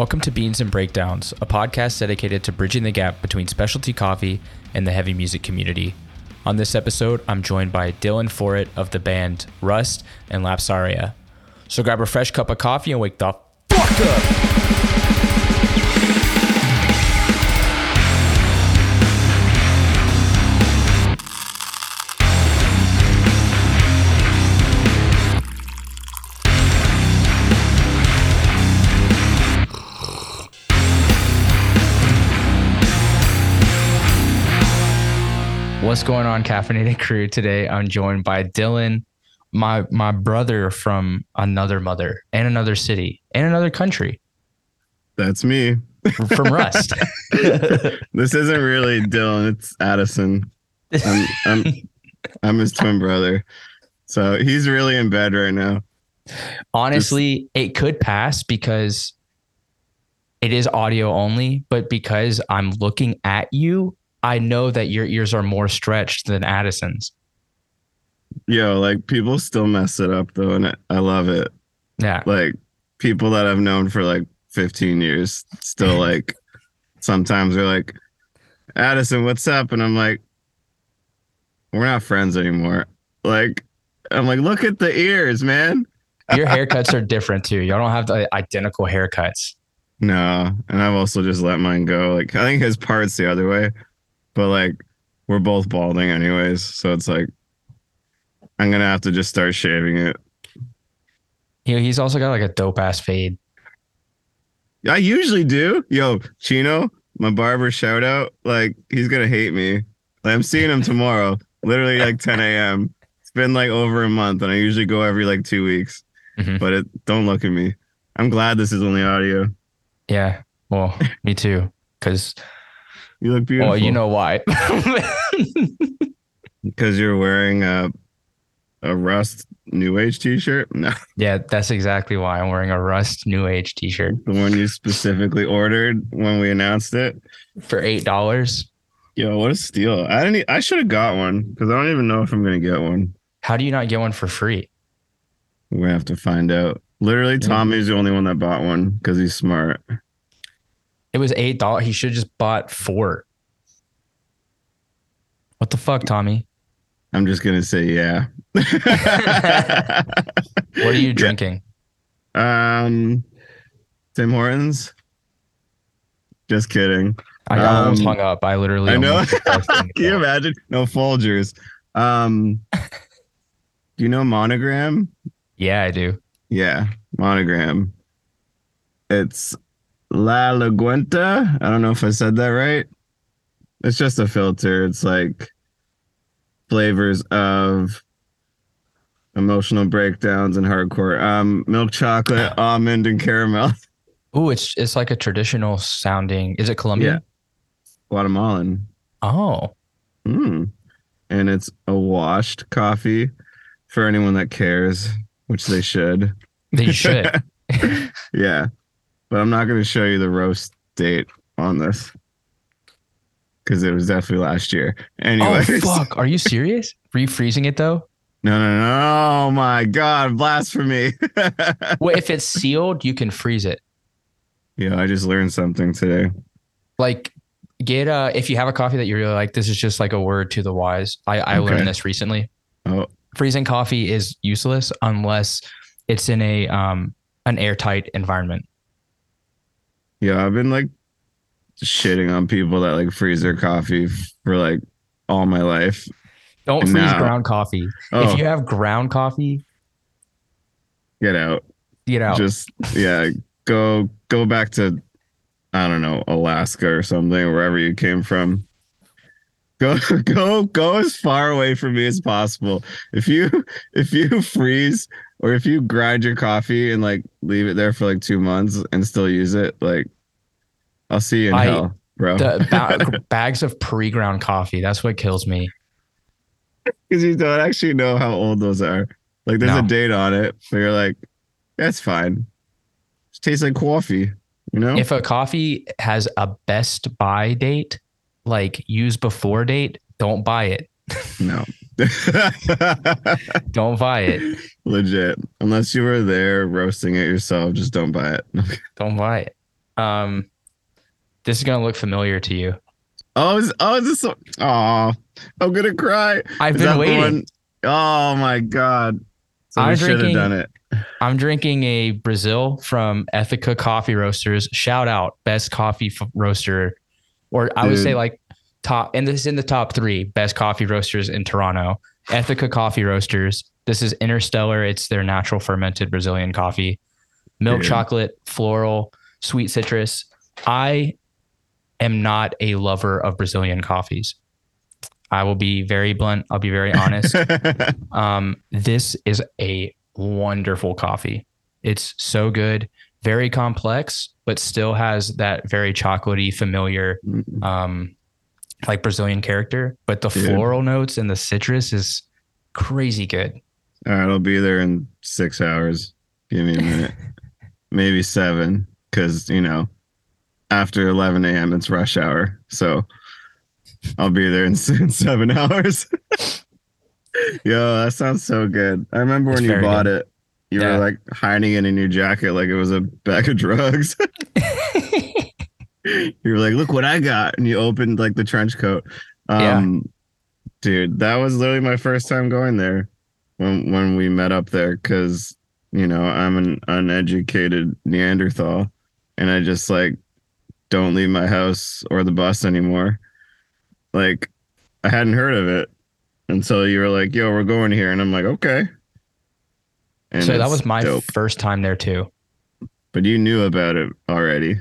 Welcome to Beans and Breakdowns, a podcast dedicated to bridging the gap between specialty coffee and the heavy music community. On this episode, I'm joined by Dylan Forret of the band Rust and Lapsaria. So grab a fresh cup of coffee and wake the fuck up! What's going on, Caffeinated Crew? Today, I'm joined by Dylan, my brother from another mother and another city and another country. That's me. From Rust. This isn't really Dylan. It's Addison. I'm his twin brother. So he's really in bed right now. Honestly, it could pass because it is audio only, but because I'm looking at you, I know that your ears are more stretched than Addison's. Yo, like, people still mess it up though, and I love it. Yeah. Like, people that I've known for like 15 years still like sometimes they're like, Addison, what's up? And I'm like, we're not friends anymore. Like, I'm like, look at the ears, man. Your haircuts are different too. Y'all don't have the identical haircuts. No. And I've also just let mine go. Like, I think his part's the other way. But like, we're both balding anyways, so it's like I'm gonna have to just start shaving it. You know, he's also got like a dope ass fade. I usually do. Yo, Chino, my barber, shout out. Like, he's gonna hate me. Like, I'm seeing him tomorrow, literally like 10 a.m. It's been like over a month, and I usually go every like 2 weeks. Mm-hmm. But don't look at me. I'm glad this is only audio. Yeah. Well, me too, because. You look beautiful. Oh, you know why? Because you're wearing a Rust New Age t-shirt? No. Yeah, that's exactly why I'm wearing a Rust New Age t-shirt. The one you specifically ordered when we announced it? For $8. Yo, what a steal. I should have got one, because I don't even know if I'm going to get one. How do you not get one for free? We're going to have to find out. Literally, Tommy's the only one that bought one, because he's smart. It was $8. He should have just bought 4. What the fuck, Tommy? I'm just going to say, yeah. What are you drinking? Tim Hortons. Just kidding. I got almost hung up. I know. Can you imagine? No, Folgers. Do you know Monogram? Yeah, I do. Yeah, Monogram. It's La Laguenta. I don't know if I said that right. It's just a filter. It's like flavors of emotional breakdowns and hardcore. Milk chocolate, almond, and caramel. Oh, it's like a traditional sounding. Is it Colombian? Yeah. Guatemalan. Oh. And it's a washed coffee for anyone that cares, which they should. They should. Yeah. But I'm not going to show you the roast date on this because it was definitely last year. Anyway. Oh, fuck. Are you serious? Were you freezing it, though? No. Oh, my God. Blasphemy. Well, if it's sealed, you can freeze it. Yeah, I just learned something today. Like, get if you have a coffee that you really like, this is just like a word to the wise. I learned this recently. Oh. Freezing coffee is useless unless it's in a an airtight environment. Yeah, I've been like shitting on people that like freeze their coffee for like all my life. Don't freeze ground coffee. Oh. If you have ground coffee, get out. Just go back to, I don't know, Alaska or something, wherever you came from. Go as far away from me as possible. If you freeze or if you grind your coffee and like leave it there for like 2 months and still use it, like, I'll see you in hell, bro. The bags of pre-ground coffee. That's what kills me. Because you don't actually know how old those are. Like, there's a date on it, but you're like, that's fine. It tastes like coffee, you know? If a coffee has a best by date, like use before date, don't buy it. No. Don't buy it. Legit. Unless you were there roasting it yourself, just don't buy it. Don't buy it. This is gonna look familiar to you. Oh, I'm gonna cry. I've been waiting. Oh my god! So I should have done it. I'm drinking a Brazil from Ethica Coffee Roasters. Shout out, best coffee roaster, or I would say like top. And this is in the top three best coffee roasters in Toronto. Ethica Coffee Roasters. This is Interstellar. It's their natural fermented Brazilian coffee, milk, chocolate, floral, sweet citrus. I am not a lover of Brazilian coffees. I will be very blunt. I'll be very honest. This is a wonderful coffee. It's so good, very complex, but still has that very chocolatey, familiar, like Brazilian character. But the floral notes and the citrus is crazy good. All right, I'll be there in 6 hours. Give me a minute, maybe 7, because you know, after 11 a.m. it's rush hour, so I'll be there in 7 hours. Yo, that sounds so good. I remember when you bought it, you were like hiding it in your jacket like it was a bag of drugs. You were like, look what I got. And you opened like the trench coat. Dude, that was literally my first time going there when we met up there. Cause you know, I'm an uneducated Neanderthal and I just like don't leave my house or the bus anymore. Like I hadn't heard of it. And so you were like, yo, we're going here. And I'm like, okay. And so that was my first time there too. But you knew about it already.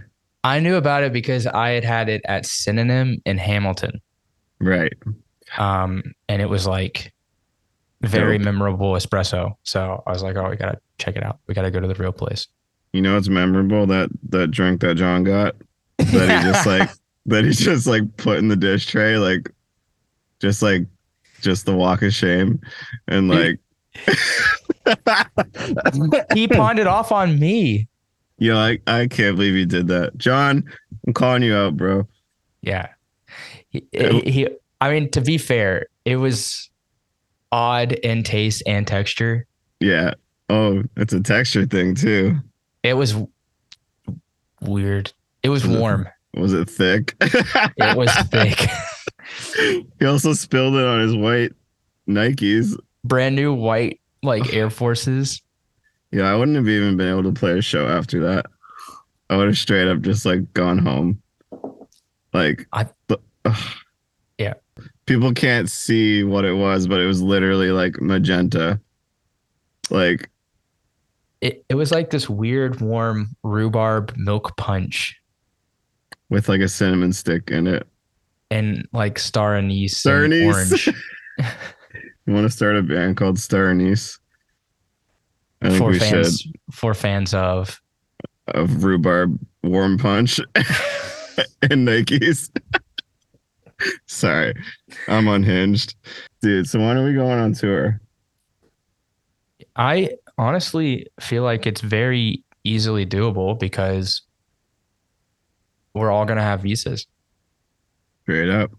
I knew about it because I had it at Synonym in Hamilton. Right. And it was like very memorable espresso. So I was like, oh, we got to check it out. We got to go to the real place. You know, it's memorable that drink that John got that he just like put in the dish tray, just the walk of shame, and like he pawned it off on me. Yo, I can't believe you did that, John. I'm calling you out, bro. Yeah, I mean, to be fair, it was odd in taste and texture. Yeah. Oh, it's a texture thing too. It was weird. It was warm. Was it thick? It was thick. He also spilled it on his white Nikes. Brand new white, like Air Forces. Yeah, I wouldn't have even been able to play a show after that. I would have straight up just like gone home. Like, yeah. People can't see what it was, but it was literally like magenta. Like, it was like this weird, warm rhubarb milk punch with like a cinnamon stick in it. And like star anise, and orange. You want to start a band called Star Anise? For fans of rhubarb warm punch and Nikes. Sorry, I'm unhinged, dude. So when are we going on tour? I honestly feel like it's very easily doable because we're all gonna have visas. Straight up.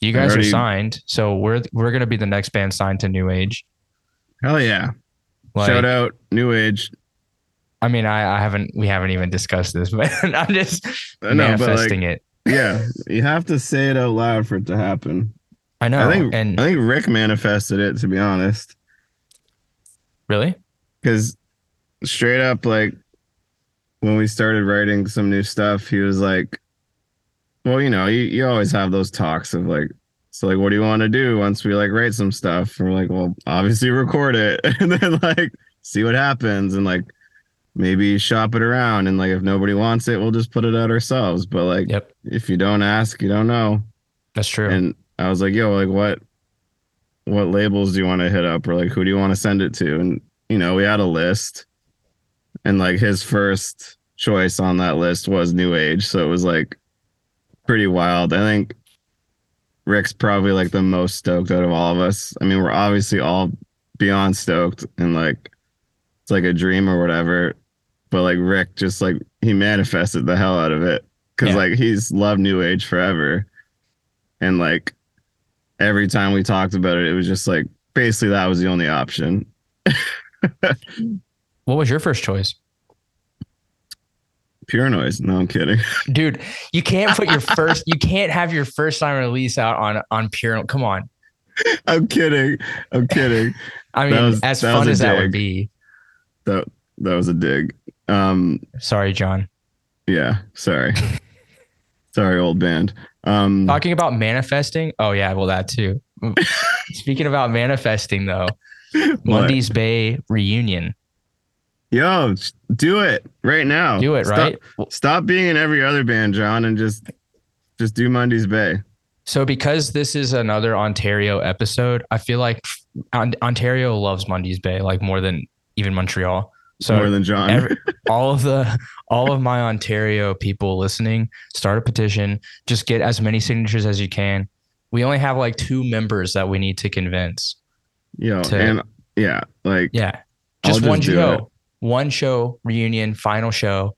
You guys are signed, so we're going to be the next band signed to New Age. Hell yeah. Like, shout out New Age. I mean, we haven't even discussed this, but I'm just manifesting it. Yeah, you have to say it out loud for it to happen. I know. I think Rick manifested it, to be honest. Really? Because straight up, like, when we started writing some new stuff, he was like, well, you know, you always have those talks of like, so like, what do you want to do once we like write some stuff? And we're like, well, obviously record it and then like see what happens and like maybe shop it around. And like, if nobody wants it, we'll just put it out ourselves. But like, if you don't ask, you don't know. That's true. And I was like, yo, like what labels do you want to hit up? Or like, who do you want to send it to? And, you know, we had a list and like his first choice on that list was New Age. So it was like, pretty wild. I think Rick's probably like the most stoked out of all of us. I mean, we're obviously all beyond stoked and like it's like a dream or whatever, but like Rick just like he manifested the hell out of it because like he's loved New Age forever, and like every time we talked about it was just like basically that was the only option. What was your first choice? Pure noise. No, I'm kidding. Dude, you can't put your first, you can't have your first time release out on pure. Come on. I'm kidding. I'm kidding. I mean, as fun as that would be. That was a dig. Sorry, John. Yeah, sorry. Sorry, old band. Talking about manifesting. Oh yeah, well that too. Speaking about manifesting though, Mundy's Bay reunion. Yo, do it right now. Do it, right? Stop being in every other band, John, and just do Mundy's Bay. So because this is another Ontario episode, I feel like Ontario loves Mundy's Bay like more than even Montreal. So more than John. all of my Ontario people listening, start a petition, just get as many signatures as you can. We only have like 2 members that we need to convince. Yo, one show reunion, final show.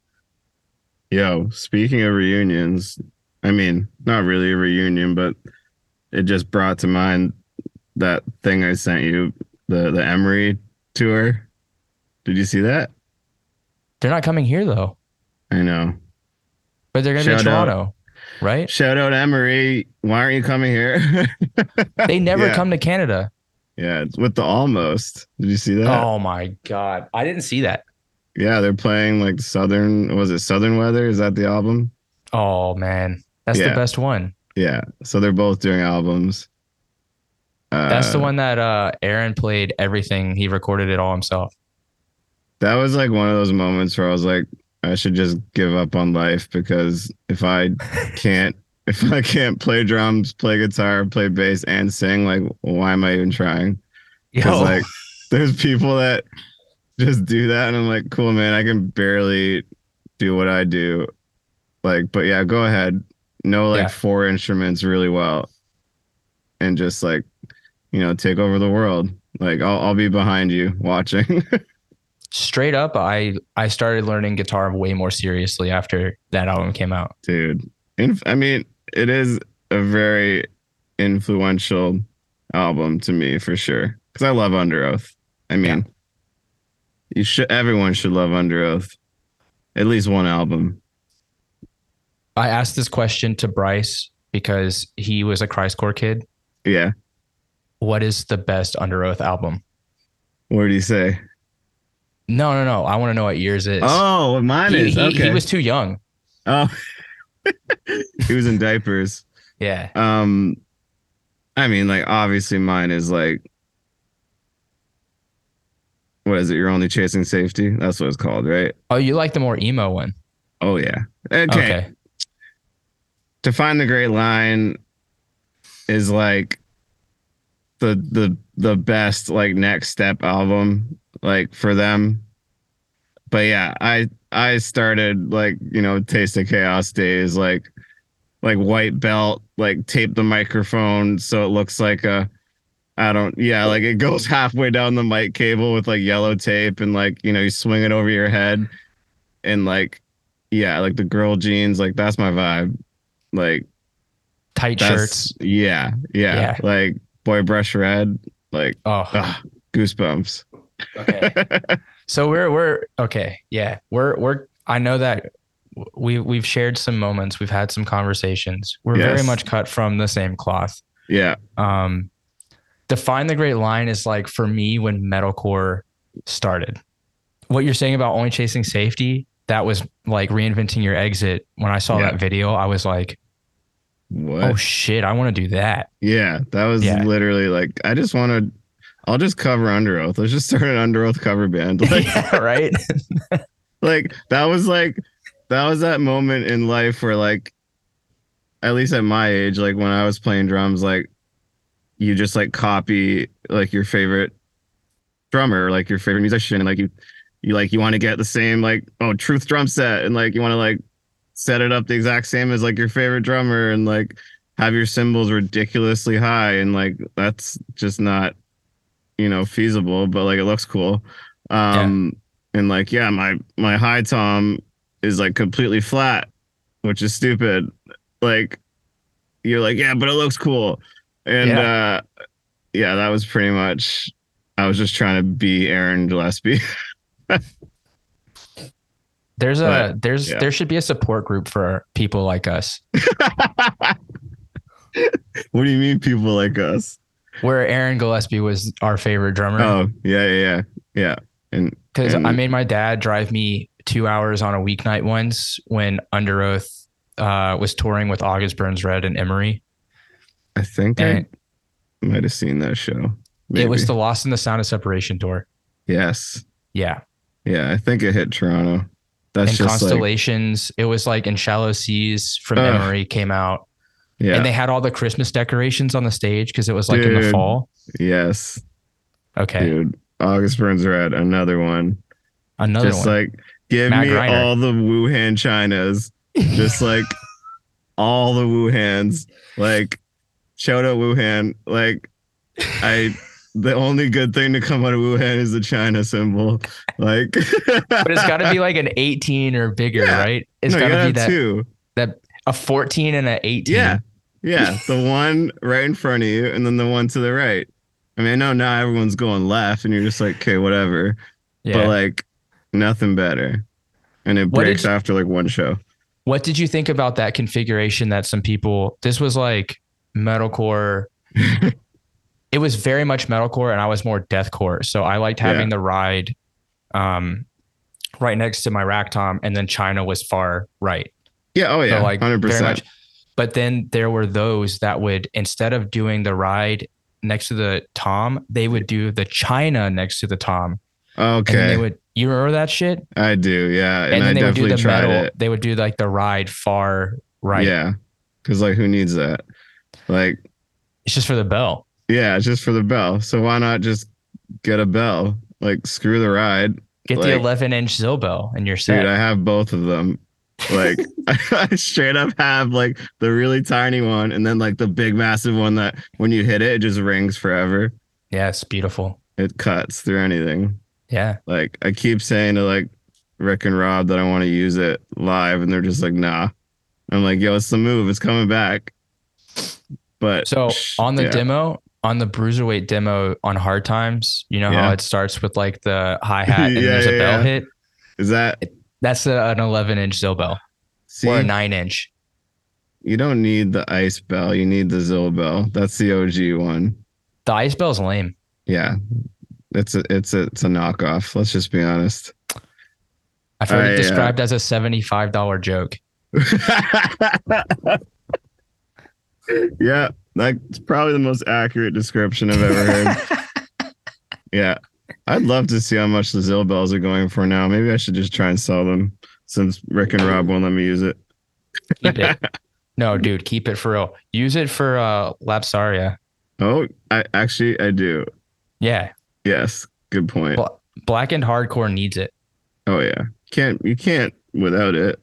Yo, speaking of reunions, I mean, not really a reunion, but it just brought to mind that thing I sent you, the Emery tour. Did you see that? They're not coming here though. I know. But they're going to be in Toronto, right? Shout out Emery. Why aren't you coming here? They never come to Canada. Yeah, it's with the Almost. Did you see that? Oh my God. I didn't see that. Yeah, they're playing like Southern Weather? Is that the album? Oh man. That's the best one. Yeah. So they're both doing albums. That's the one that Aaron played everything. He recorded it all himself. That was like one of those moments where I was like, I should just give up on life because if I can't play drums, play guitar, play bass, and sing, like, why am I even trying? Because like, there's people that just do that, and I'm like, cool, man, I can barely do what I do. Like, but yeah, go ahead, know like 4 instruments really well, and just like, you know, take over the world. Like, I'll be behind you watching. Straight up, I started learning guitar way more seriously after that album came out. Dude, I mean, it is a very influential album to me for sure. Because I love Underoath. I mean, everyone should love Underoath. At least one album. I asked this question to Bryce because he was a Christcore kid. Yeah. What is the best Underoath album? What did he say? No. I want to know what yours is. Oh, mine is. Okay. He was too young. Oh, he was in diapers. Yeah. I mean, like, obviously mine is like, what is it? You're Only Chasing Safety. That's what it's called, right? Oh, you like the more emo one. Oh, yeah. Okay. To Find the Gray Line is like the best, like, next step album. Like for them. But yeah, I started like, you know, Taste of Chaos days, like white belt, like tape the microphone so it looks like like it goes halfway down the mic cable with like yellow tape and like, you know, you swing it over your head and like, yeah, like the girl jeans, like that's my vibe. Like tight shirts. Yeah. Like Boy Brush Red, like goosebumps. Okay. So we're okay. Yeah. We're I know that we've shared some moments. We've had some conversations. We're very much cut from the same cloth. Yeah. Define the Great Line is like for me when metalcore started. What you're saying about Only Chasing Safety, that was like Reinventing Your Exit. When I saw that video, I was like, what? Oh shit, I want to do that. Yeah. That was literally like, I just want to I'll just cover Underoath. Let's just start an Underoath cover band. Like, yeah, right? That was that moment in life where like, at least at my age, like when I was playing drums, like you just like copy like your favorite drummer, like your favorite musician. And like you want to get the same like, oh, Truth drum set. And like, you want to like set it up the exact same as like your favorite drummer and like have your cymbals ridiculously high. And like, that's just not, you know, feasible, but like it looks cool. And like, yeah, my high tom is like completely flat, which is stupid. Like you're like, yeah, but it looks cool. And that was pretty much, I was just trying to be Aaron Gillespie. There should be a support group for people like us. What do you mean people like us? Where Aaron Gillespie was our favorite drummer. Oh, yeah. And because I made my dad drive me 2 hours on a weeknight once when Underoath was touring with August Burns Red and Emery. I think I might have seen that show. Maybe. It was the Lost in the Sound of Separation tour. Yes. Yeah. Yeah, I think it hit Toronto. That's and just Constellations. Like, it was like In Shallow Seas from Emery came out. Yeah. And they had all the Christmas decorations on the stage because it was like in the fall. Yes. Okay. Dude, August Burns Red, another one. Another just one. Just like, give Matt me Reiner. All the Wuhan Chinas. Just like all the Wuhans. Like, shout out Wuhan. Like, the only good thing to come out of Wuhan is the China symbol. Like, but it's got to be like an 18 or bigger, right? It's got to be that. Two. That a 14 and an 18. Yeah, the one right in front of you, and then the one to the right. I mean, I know now everyone's going left, and you're just like, okay, whatever. Yeah. But like, nothing better, and it breaks after like one show. What did you think about that configuration? That some people, this was like metalcore. It was very much metalcore, and I was more deathcore. So I liked having the ride, right next to my rack tom, and then China was far right. Yeah. Oh yeah. So like 100%. But then there were those that would, instead of doing the ride next to the tom, they would do the China next to the tom. Okay. And they would, you remember that shit? I do. Yeah. And then they would do the metal. It. They would do like the ride far right. Yeah. Cause like, who needs that? Like, it's just for the bell. Yeah. It's just for the bell. So why not just get a bell? Like, screw the ride. Get like, the 11-inch Zilbell and you're set. Dude, I have both of them. Like, I straight up have like the really tiny one and then like the big massive one that when you hit it, it just rings forever. Yeah, it's beautiful. It cuts through anything. Yeah. Like, I keep saying to like Rick and Rob that I want to use it live and they're just like, nah. I'm like, yo, it's the move. It's coming back. But so on the demo, on the Bruiserweight demo on Hard Times, you know how it starts with like the hi-hat and there's a bell hit? Is that... That's an 11-inch Zilbell or a 9-inch. You don't need the ice bell. You need the Zilbell. That's the OG one. The ice bell's lame. Yeah. It's a knockoff. Let's just be honest. I've heard it described as a $75 joke. Yeah. That's probably the most accurate description I've ever heard. Yeah. I'd love to see how much the Zilbells are going for now. Maybe I should just try and sell them since Rick and Rob won't let me use it. Keep it. No, dude, keep it for real. Use it for Lapsaria. Oh, I do. Yeah. Yes. Good point. Blackened Hardcore needs it. Oh, yeah. You can't without it.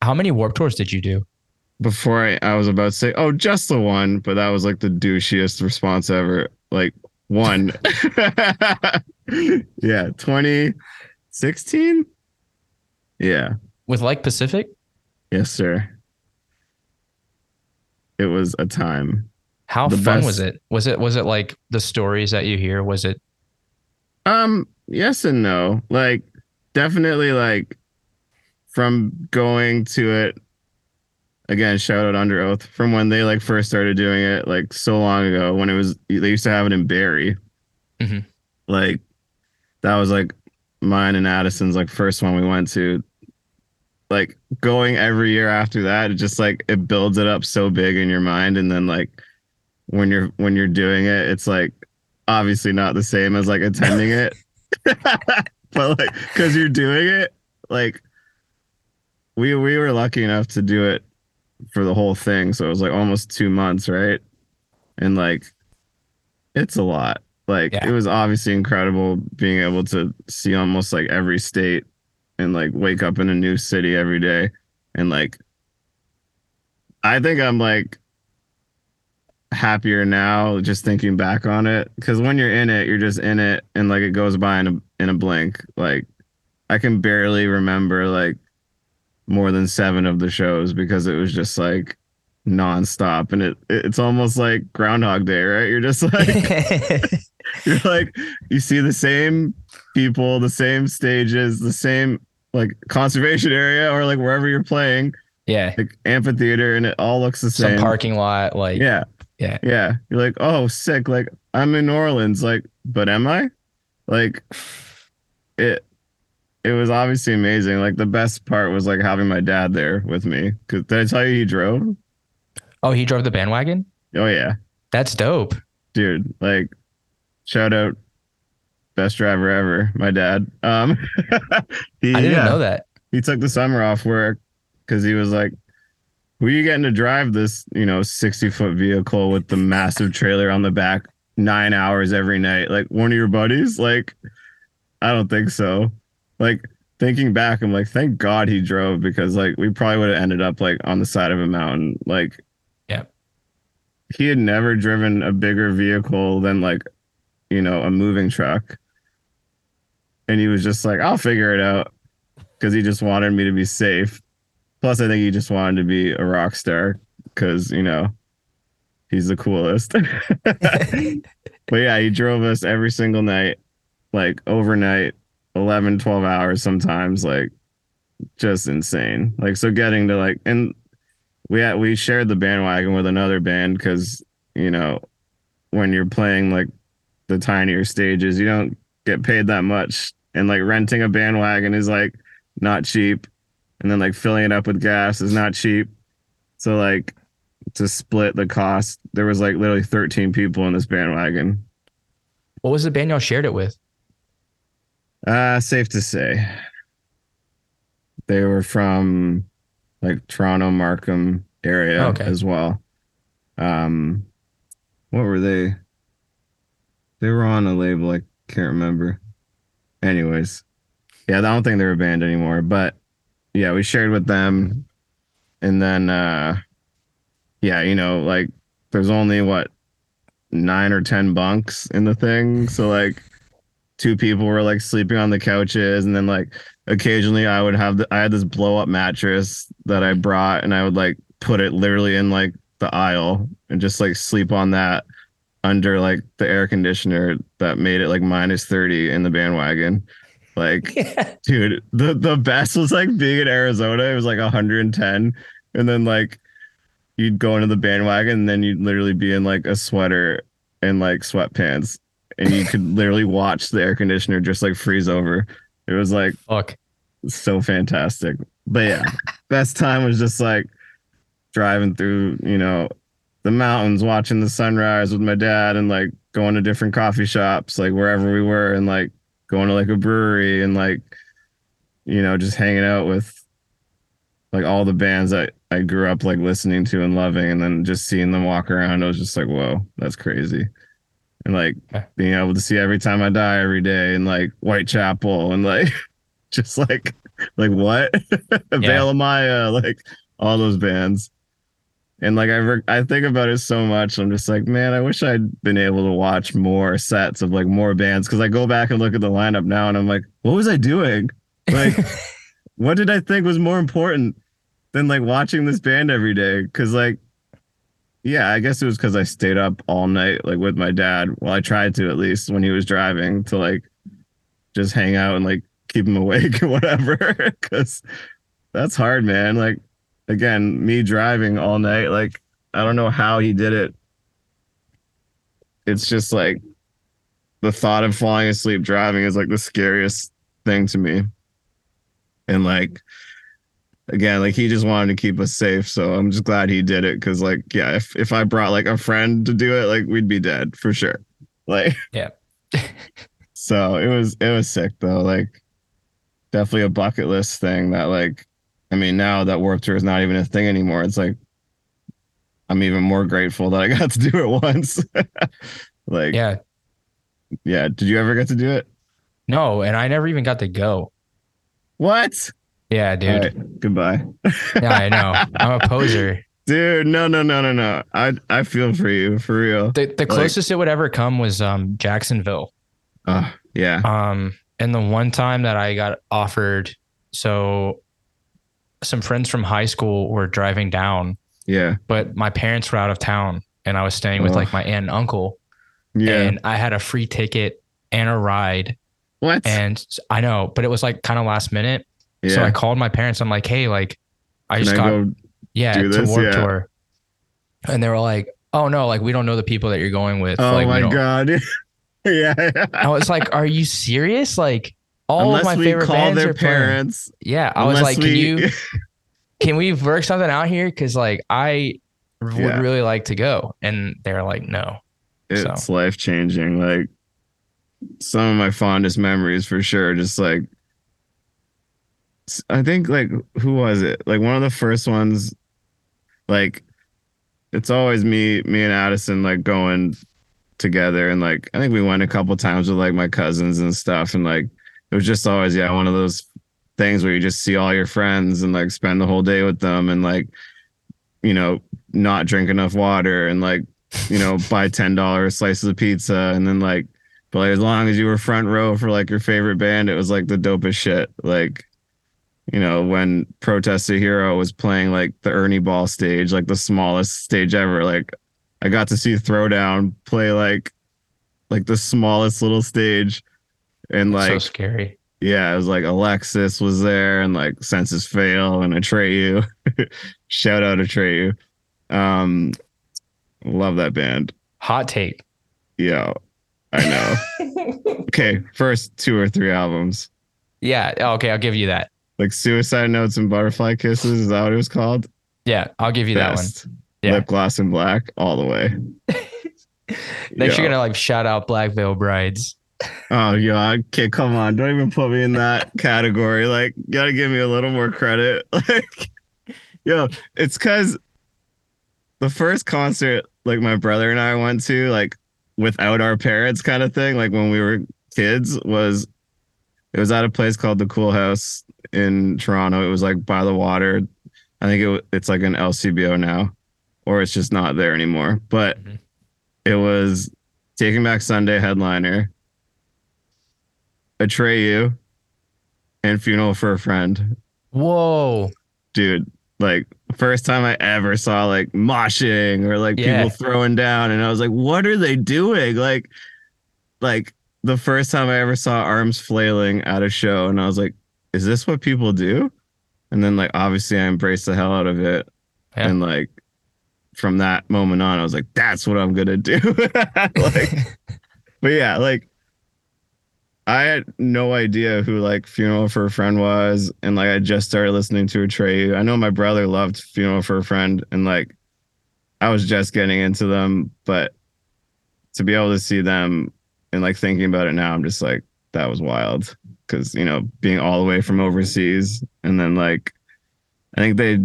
How many Warped Tours did you do? Before I was about to say, oh, just the one. But that was like the douchiest response ever. Like, one. Yeah, 2016. Yeah, with like Pacific. Yes, sir. It was a time. How fun was it? Was it like the stories that you hear? Was it? Yes and no. Like, definitely like from going to it again. Shout out Underoath from when they like first started doing it like so long ago when it was they used to have it in Barrie. Mm-hmm. Like, that was like mine and Addison's like first one we went to. Like, going every year after that, it just like it builds it up so big in your mind, and then like when you're doing it, it's like obviously not the same as like attending it, but like because you're doing it, like we were lucky enough to do it for the whole thing, so it was like almost 2 months, right? And like it's a lot. Like, it was obviously incredible being able to see almost like every state and like wake up in a new city every day. And like, I think I'm like happier now just thinking back on it. Cause when you're in it, you're just in it. And like, it goes by in a blink. Like, I can barely remember like more than 7 of the shows because it was just like nonstop. And it's almost like Groundhog Day, right? You're just like... You're like, you see the same people, the same stages, the same like conservation area or like wherever you're playing. Yeah. Like amphitheater, and it all looks the same. Some parking lot. Like, yeah. Yeah. Yeah. You're like, oh, sick. Like, I'm in New Orleans. Like, but am I? Like, it was obviously amazing. Like, the best part was like having my dad there with me. Cause did I tell you he drove? Oh, he drove the bandwagon? Oh, yeah. That's dope. Dude, like, shout out best driver ever, my dad. I didn't know that. He took the summer off work because he was like, were you getting to drive this, 60-foot vehicle with the massive trailer on the back 9 hours every night? Like, one of your buddies? Like, I don't think so. Like, thinking back, I'm like, thank God he drove, because like we probably would have ended up like on the side of a mountain. Like, yeah, he had never driven a bigger vehicle than like, a moving truck. And he was just like, I'll figure it out, because he just wanted me to be safe. Plus, I think he just wanted to be a rock star because, he's the coolest. But yeah, he drove us every single night, like overnight, 11, 12 hours sometimes, like just insane. Like, so getting to like, and we shared the bandwagon with another band because, when you're playing like the tinier stages, you don't get paid that much. And like renting a bandwagon is like not cheap. And then like filling it up with gas is not cheap. So like to split the cost, there was like literally 13 people in this bandwagon. What was the band y'all shared it with? Safe to say they were from like Toronto, Markham area. Okay. As well. What were they? They were on a label. I can't remember. Anyways. Yeah. I don't think they're a band anymore, but yeah, we shared with them. And then, yeah, like there's only 9 or 10 bunks in the thing. So like, 2 people were like sleeping on the couches, and then like occasionally I had this blow up mattress that I brought, and I would like put it literally in like the aisle and just like sleep on that under like the air conditioner that made it like -30 in the bandwagon. Like, yeah. Dude, the best was like being in Arizona. It was like 110, and then like you'd go into the bandwagon, and then you'd literally be in like a sweater and like sweatpants. And you could literally watch the air conditioner just like freeze over. It was like, fuck, so fantastic. But yeah, best time was just like driving through, the mountains, watching the sunrise with my dad, and like going to different coffee shops, like wherever we were, and like going to like a brewery, and like, just hanging out with like all the bands that I grew up like listening to and loving, and then just seeing them walk around. I was just like, whoa, that's crazy. And like being able to see Every Time I Die every day, and like Whitechapel, and like just like what? Yeah. Vale of Maya, like all those bands. And like I think about it so much. I'm just like, man, I wish I'd been able to watch more sets of like more bands, because I go back and look at the lineup now, and I'm like, what was I doing? Like, what did I think was more important than like watching this band every day? Because like, yeah, I guess it was because I stayed up all night, like with my dad. Well, I tried to, at least when he was driving, to like just hang out and like keep him awake or whatever. Because that's hard, man. Like, again, me driving all night, like, I don't know how he did it. It's just like the thought of falling asleep driving is like the scariest thing to me. And like, again, like he just wanted to keep us safe, so I'm just glad he did it. Cause like, yeah, if I brought like a friend to do it, like we'd be dead for sure. Like, yeah. So it was sick though. Like, definitely a bucket list thing that like, I mean, now that Warped Tour is not even a thing anymore, it's like I'm even more grateful that I got to do it once. Like, yeah. Yeah. Did you ever get to do it? No, and I never even got to go. What? Yeah, dude. All right, goodbye. Yeah, I know. I'm a poser. Dude, no. I feel for you, for real. The closest it would ever come was Jacksonville. Yeah. And the one time that I got offered, so some friends from high school were driving down. Yeah. But my parents were out of town, and I was staying with like my aunt and uncle. Yeah. And I had a free ticket and a ride. What? And I know, but it was like kind of last minute. Yeah. So I called my parents. I'm like, hey, like, I just got to warp tour. And they were like, oh no, like, we don't know the people that you're going with. Oh, like, my God. Yeah. I was like, are you serious? Like, all unless of my favorite bands their are parents. Playing. Yeah. I was like, can we work something out here? Cause like, I would really like to go. And they're like, no. It's life-changing. Like, some of my fondest memories for sure. Just like, I think, like, who was it? Like, one of the first ones, like, it's always me and Addison, like, going together. And like, I think we went a couple times with like my cousins and stuff. And like, it was just always, one of those things where you just see all your friends and like spend the whole day with them and like, you know, not drink enough water and like, you know, buy $10 slices of pizza. And then like, but like, as long as you were front row for like your favorite band, it was like the dopest shit. Like, you know, when Protest a Hero was playing like the Ernie Ball stage, like the smallest stage ever, like I got to see Throwdown play like the smallest little stage. And like, so scary. Yeah, it was like Alexis was there and like Census Fail and Atreyu. Shout out Atreyu. Love that band. Hot take. Yeah, I know. Okay, first 2 or 3 albums. Yeah, okay, I'll give you that. Like Suicide Notes and Butterfly Kisses, is that what it was called? Yeah, I'll give you that one. Yeah. Lip Gloss in Black, all the way. Next, you're gonna like shout out Black Veil Brides. Oh, yeah, okay, come on, don't even put me in that category. Like, you gotta give me a little more credit. Like, yo, it's because the first concert, like, my brother and I went to, like, without our parents kind of thing, like, when we were kids, it was at a place called The Cool House in Toronto. It was, like, by the water. I think it's, like, an LCBO now, or it's just not there anymore. But it was Taking Back Sunday headliner, Atreyu, and Funeral for a Friend. Whoa. Dude, like, first time I ever saw like moshing or like people throwing down, and I was like, what are they doing? Like the first time I ever saw arms flailing at a show, and I was like, is this what people do? And then like, obviously I embraced the hell out of it. Yeah. And like, from that moment on, I was like, that's what I'm gonna do. Like, but yeah, like, I had no idea who like Funeral for a Friend was, and like I just started listening to Atreyu. I know my brother loved Funeral for a Friend, and like I was just getting into them, but to be able to see them and like thinking about it now, I'm just like, that was wild, because, you know, being all the way from overseas, and then like I think they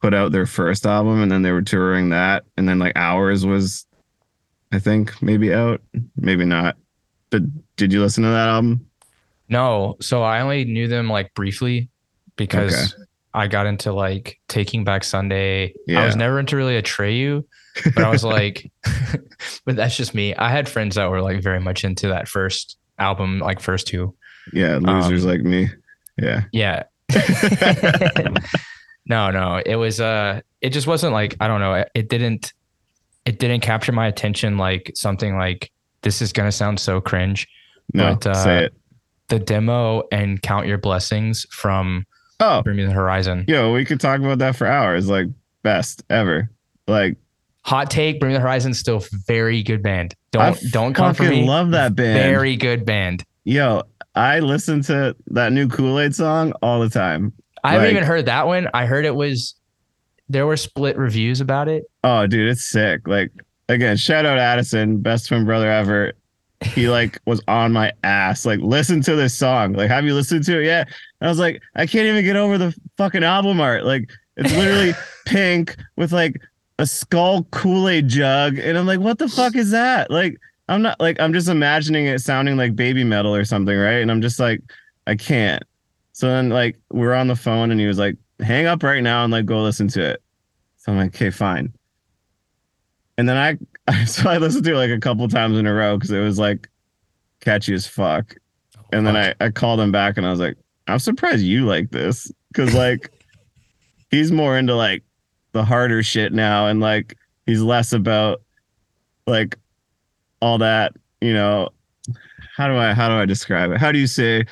put out their first album, and then they were touring that, and then like ours was, I think, maybe out, maybe not. But did you listen to that album? No. So I only knew them like briefly because I got into like Taking Back Sunday. Yeah. I was never into really Atreyu, but I was like, but that's just me. I had friends that were like very much into that first album, like first 2. Yeah. Losers like me. Yeah. Yeah. No, it was, it just wasn't like, I don't know. It didn't capture my attention. Like something like, this is going to sound so cringe. No, but, say it. The demo and Count Your Blessings from Bring Me the Horizon. Yo, we could talk about that for hours. Like, best ever. Like, hot take, Bring Me the Horizon, still very good band. Don't come for me. I love that band. Very good band. Yo, I listen to that new Kool-Aid song all the time. I haven't even heard that one. I heard there were split reviews about it. Oh, dude, it's sick. Like, again, shout out Addison, best twin brother ever. He like was on my ass. Like, listen to this song. Like, have you listened to it yet? And I was like, I can't even get over the fucking album art. Like, it's literally pink with like a skull Kool-Aid jug. And I'm like, what the fuck is that? Like, I'm not like, I'm just imagining it sounding like baby metal or something. Right. And I'm just like, I can't. So then like, we're on the phone, and he was like, hang up right now and like, go listen to it. So I'm like, okay, fine. And then I listened to it like a couple times in a row because it was like catchy as fuck. And then I called him back, and I was like, I'm surprised you like this, because like he's more into like the harder shit now, and like he's less about like all that, you know, how do I describe it? How do you say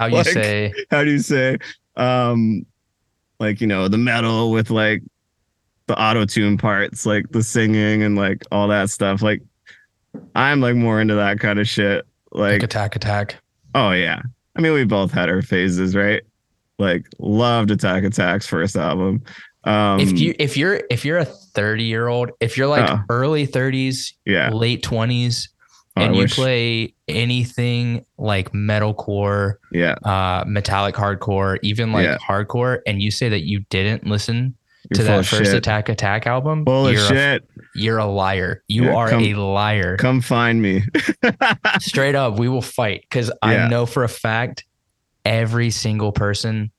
How do you say? How do you say? Like, you know, the metal with like the auto-tune parts, like the singing and like all that stuff. Like, I'm like more into that kind of shit. Like Attack Attack. Oh yeah. I mean, we both had our phases, right? Like, loved Attack Attack's first album. If you're a 30-year-old, if you're like early 30s, late 20s, and you play anything like metalcore, metallic hardcore, even like hardcore, and you say that you didn't listen to that first Attack Attack album, you're a liar. You are a liar. Come find me. Straight up, we will fight, because I know for a fact every single person,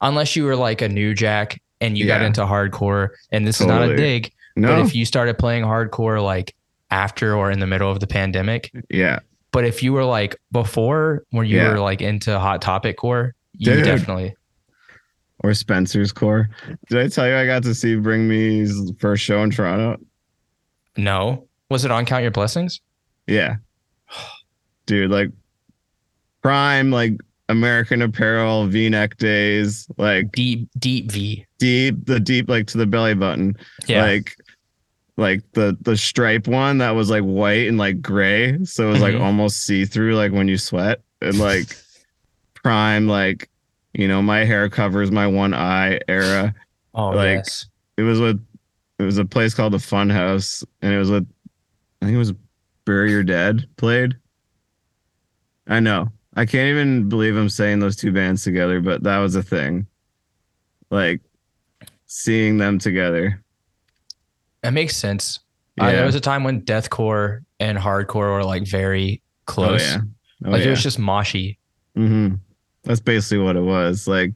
unless you were like a new jack and you got into hardcore, and this is not a dig, but if you started playing hardcore like after or in the middle of the pandemic, but if you were like before, when you were like into Hot Topic core, you definitely, or Spencer's core. Did I tell you I got to see Bring Me's first show in Toronto? No. Was it on Count Your Blessings? Yeah. Dude, like prime like American Apparel V-neck days, like deep V, like to the belly button, like the stripe one that was like white and like gray, so it was like almost see-through, like when you sweat, and like prime, like, you know, my hair covers my one eye era. It was a place called the Fun House, and it was with, I think it was Bury Your Dead played. I know, I can't even believe I'm saying those two bands together, but that was a thing. Like seeing them together. That makes sense. Yeah. There was a time when deathcore and hardcore were like very close. It was just moshy. Mm-hmm. That's basically what it was. Like,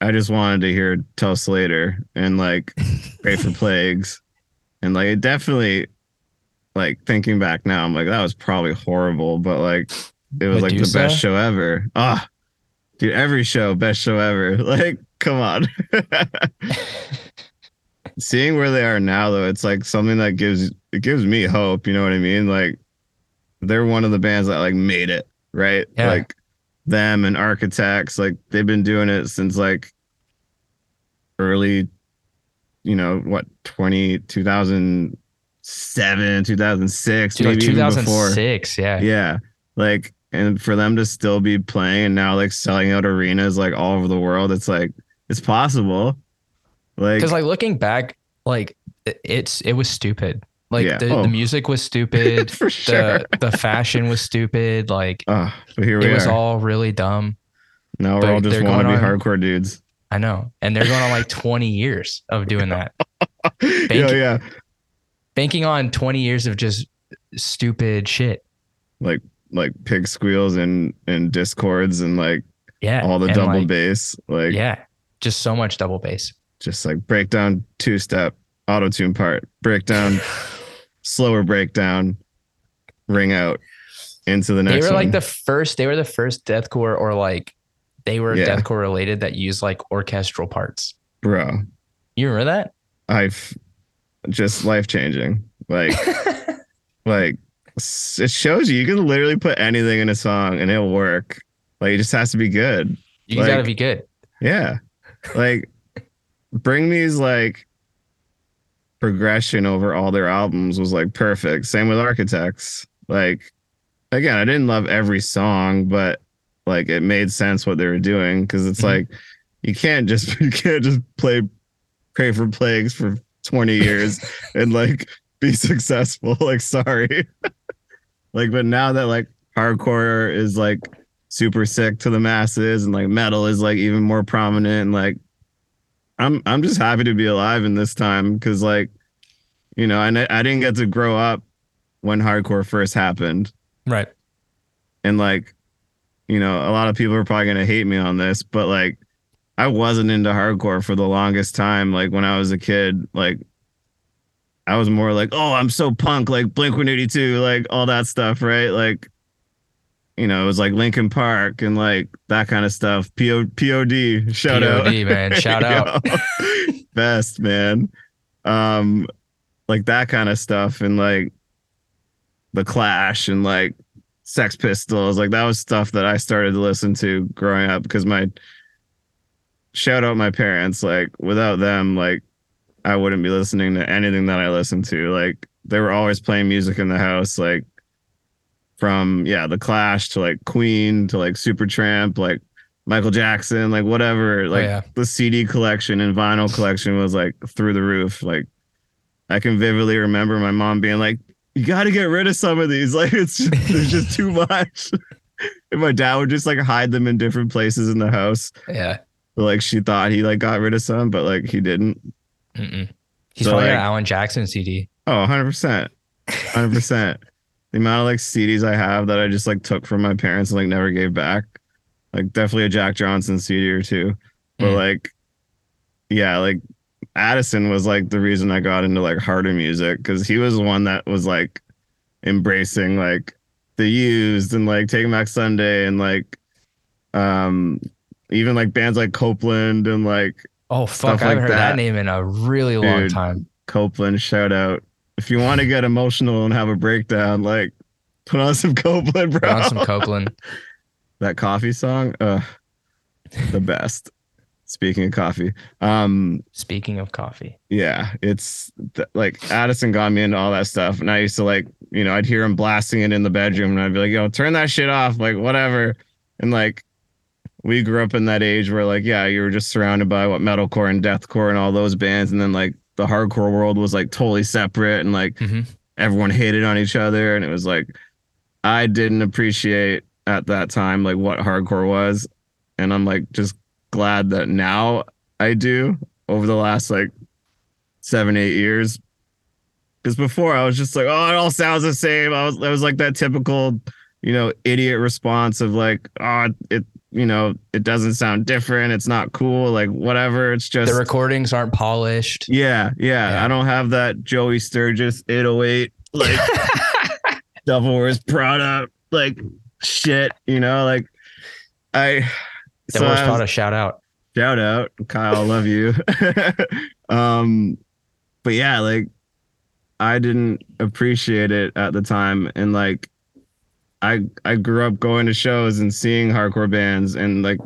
I just wanted to hear Tell Slater and like Pray for Plagues. And like, it definitely, like thinking back now, I'm like, that was probably horrible, but like it was Medusa? Like the best show ever. Ah, dude, every show, best show ever. Like, come on. Seeing where they are now, though, it's like something that gives me hope. You know what I mean? Like, they're one of the bands that like made it, right? Yeah. Like them and Architects, like they've been doing it since like early, you know, what, 2007, 2006, dude, maybe like 2006, even before. Yeah. Like, and for them to still be playing and now like selling out arenas like all over the world, it's like it's possible. Like, because like looking back, like it was stupid. Like the music was stupid. For sure. The fashion was stupid. Like but here we was all really dumb. Now we're all just wannabe hardcore dudes. I know, and they're going on like 20 years of doing that. Banking on 20 years of just stupid shit. Like pig squeals and discords and like all the double bass. Like just so much double bass. Just like breakdown, two-step, auto-tune part, breakdown, slower breakdown, ring out into the next one. They were the first deathcore, or like they were deathcore related, that used like orchestral parts. Bro. You remember that? I've just life-changing. Like, like it shows you can literally put anything in a song and it'll work. Like, it just has to be good. You gotta be good. Yeah. Like, Bring Me's like progression over all their albums was like perfect. Same with Architects. Like, again, I didn't love every song, but like it made sense what they were doing, because it's like you can't just play Pray for Plagues for 20 years and like be successful. Like, sorry. Like, but now that like hardcore is like super sick to the masses, and like metal is like even more prominent, and like I'm just happy to be alive in this time, because like, you know, I didn't get to grow up when hardcore first happened, right? And like, you know, a lot of people are probably gonna hate me on this, but like, I wasn't into hardcore for the longest time. Like when I was a kid, like I was more like, oh, I'm so punk, like Blink-182, like all that stuff, right? Like, you know, it was like Linkin Park and like that kind of stuff. P.O.D. Shout out. P.O.D., man. Shout out. Best, man. Like that kind of stuff, and like The Clash and like Sex Pistols, like that was stuff that I started to listen to growing up because my shout out my parents, like without them, like I wouldn't be listening to anything that I listen to. Like they were always playing music in the house, like from The Clash to like Queen to like Supertramp, like Michael Jackson, like whatever. Like the CD collection and vinyl collection was like through the roof. Like I can vividly remember my mom being like, "You got to get rid of some of these. Like it's just, there's just too much." And my dad would just like hide them in different places in the house. Yeah, but, like she thought he like got rid of some, but like he didn't. Mm-mm. He's probably got an Alan Jackson CD. Oh, 100%. 100%. The amount of like CDs I have that I just like took from my parents and like never gave back. Like definitely a Jack Johnson CD or two. But like, yeah, like Addison was like the reason I got into like harder music, because he was the one that was like embracing like The Used and like Taking Back Sunday and like even like bands like Copeland and like, oh fuck, I haven't heard that name in a really long time. Copeland, shout out. If you want to get emotional and have a breakdown, like put on some Copeland, bro. Put on some Copeland. That coffee song, the best. Speaking of coffee. Speaking of coffee. Yeah, it's like Addison got me into all that stuff. And I used to like, you know, I'd hear him blasting it in the bedroom and I'd be like, yo, turn that shit off, like whatever. And like, we grew up in that age where like, yeah, you were just surrounded by what metalcore and deathcore and all those bands. And then like the hardcore world was like totally separate and like everyone hated on each other. And it was like, I didn't appreciate at that time like what hardcore was, and I'm like just glad that now I do over the last like 7-8 years, because before I was just like, oh, it all sounds the same. I was like that typical, you know, idiot response of like, oh, it, you know, it doesn't sound different, it's not cool, like whatever, it's just the recordings aren't polished. Yeah. I don't have that Joey Sturgis 808 like Devil Wears Prada like shit, you know, like shout out Kyle, love you. But yeah, like I didn't appreciate it at the time, and like I grew up going to shows and seeing hardcore bands, and like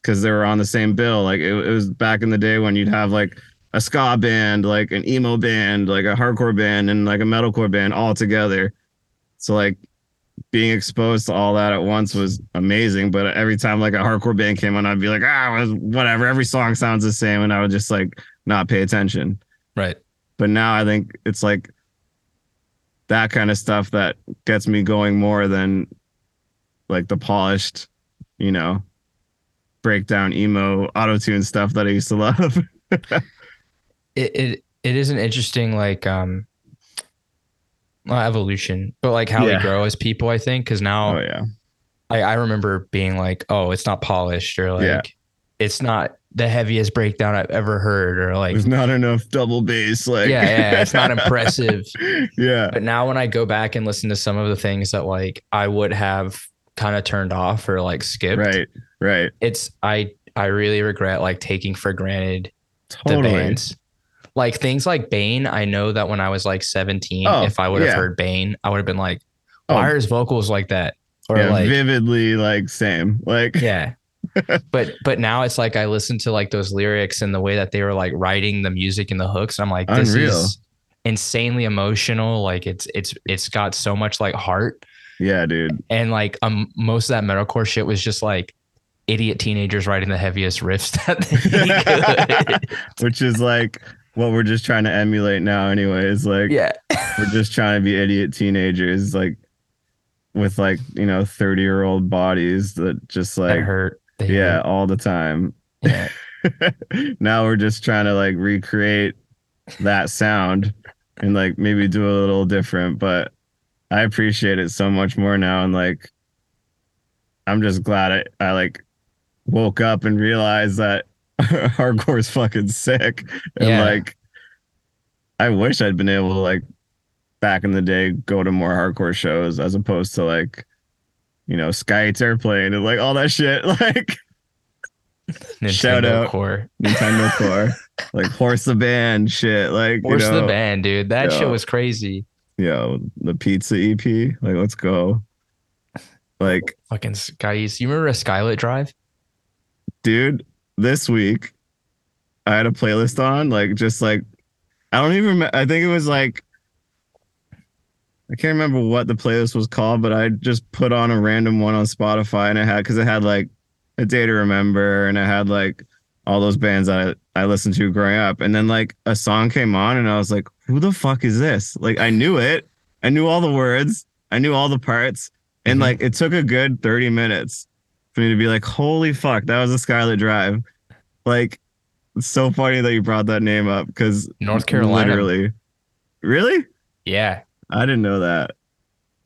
because they were on the same bill, like it was back in the day when you'd have like a ska band, like an emo band, like a hardcore band, and like a metalcore band all together. So like being exposed to all that at once was amazing. But every time like a hardcore band came on, I'd be like, whatever, every song sounds the same, and I would just like not pay attention. Right. But now I think it's like that kind of stuff that gets me going more than like the polished, you know, breakdown emo auto-tune stuff that I used to love. It is an interesting like not evolution, but like how we grow as people, I think, because now I remember being like, oh, it's not polished, or like it's not the heaviest breakdown I've ever heard, or like there's not enough double bass, like it's not impressive. But now when I go back and listen to some of the things that like I would have kind of turned off or like skipped, right, it's I really regret like taking for granted the bands. Like things like Bane, I know that when I was like 17, if I would have heard Bane, I would have been like, why are his vocals like that? Or like vividly like same. Like But now it's like I listen to like those lyrics and the way that they were like writing the music and the hooks, and I'm like, this is insanely emotional. Like it's got so much like heart. Yeah, dude. And like most of that metalcore shit was just like idiot teenagers writing the heaviest riffs that they could. Which is like what we're just trying to emulate now anyways, like we're just trying to be idiot teenagers, like with like, you know, 30-year-old bodies that just like hurt all the time. Now we're just trying to like recreate that sound and like maybe do a little different, but I appreciate it so much more now, and like I'm just glad I like woke up and realized that hardcore is fucking sick, and like I wish I'd been able to like back in the day go to more hardcore shows as opposed to like, you know, Skylit Airplane and like all that shit, like Nintendo shout out Core. Nintendo Core, like Horse the Band shit, like Horse, you know, the Band, dude, that shit was crazy. The Pizza EP, like let's go. Like fucking Sky's. You remember a Skylit Drive? Dude, this week I had a playlist on, like, just like, I don't even, I think it was like, I can't remember what the playlist was called, but I just put on a random one on Spotify, and it had, because it had like A Day to Remember, and it had like all those bands that I listened to growing up. And then like a song came on and I was like, who the fuck is this? Like, I knew it. I knew all the words. I knew all the parts. And like, it took a good 30 minutes for me to be like, holy fuck, that was a Skylit Drive. Like, it's so funny that you brought that name up, because North Carolina. Literally. Really? Yeah. I didn't know that.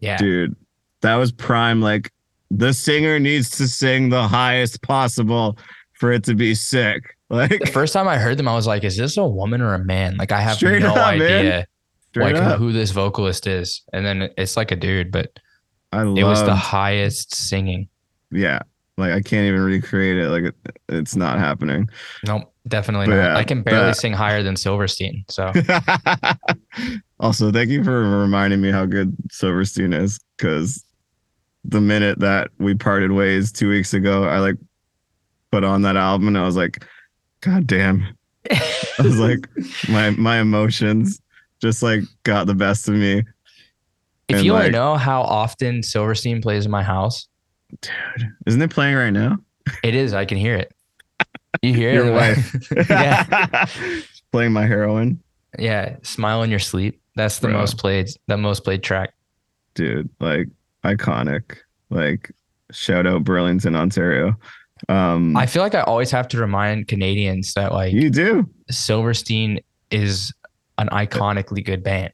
Yeah. Dude, that was prime. Like, the singer needs to sing the highest possible for it to be sick. Like, the first time I heard them, I was like, is this a woman or a man? Like, I have no idea like who this vocalist is. And then it's like a dude, but it was the highest singing. Yeah. Like, I can't even recreate it. Like, it's not happening. Nope, definitely not. Yeah, I can barely sing higher than Silverstein. So also, thank you for reminding me how good Silverstein is, because the minute that we parted ways 2 weeks ago, I like put on that album and I was like, God damn. I was like, my emotions just like got the best of me. If and you want to know how often Silverstein plays in my house, dude, isn't it playing right now? It is. I can hear it. You hear your it? Your wife. Yeah. Playing my heroin. Yeah. Smile in Your Sleep. That's the most played track. Dude, like, iconic. Like, shout out Burlington, Ontario. I feel like I always have to remind Canadians that, like, you do. Silverstein is an iconically good band.